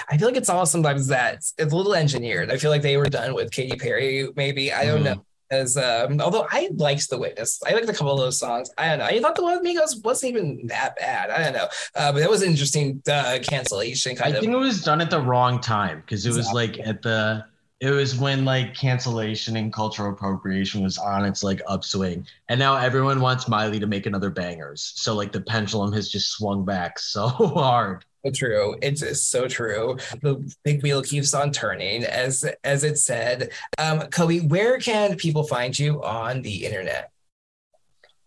I feel like it's all sometimes that it's a little engineered. I feel like they were done with Katy Perry, maybe. I don't mm. know. As um, although I liked The Witness, I liked a couple of those songs. I don't know. I thought the one with Migos wasn't even that bad. I don't know, uh, but that was an interesting uh, cancellation. Kind I of. think it was done at the wrong time because it exactly. was like at the it was when like cancellation and cultural appropriation was on its like upswing, and now everyone wants Miley to make another bangers. So like the pendulum has just swung back so hard. So true. It's, it's so true. The big wheel keeps on turning, as as it said. Um, Cobie, where can people find you on the internet?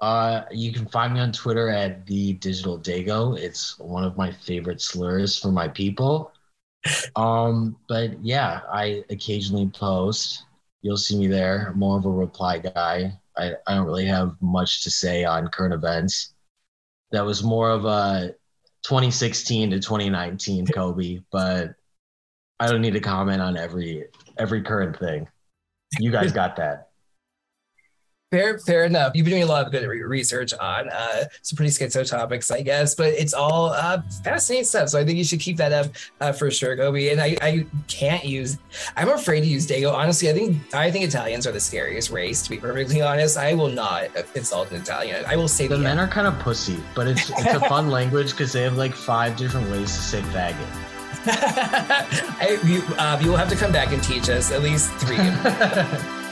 Uh, you can find me on Twitter at the Digital Dago. It's one of my favorite slurs for my people. Um, but yeah, I occasionally post. You'll see me there. I'm more of a reply guy. I, I don't really have much to say on current events. That was more of a twenty sixteen to twenty nineteen Cobie, but I don't need to comment on every every current thing. You guys got that. Fair, fair enough. You've been doing a lot of good re- research on uh, some pretty schizo topics, I guess, but it's all uh, fascinating stuff. So I think you should keep that up uh, for sure, Cobie. And I, I can't use, I'm afraid to use Dago. Honestly, I think I think Italians are the scariest race, to be perfectly honest. I will not insult an Italian. I will say the, the men end. are kind of pussy, but it's, it's a fun language because they have like five different ways to say faggot. I, you, uh, you will have to come back and teach us at least three.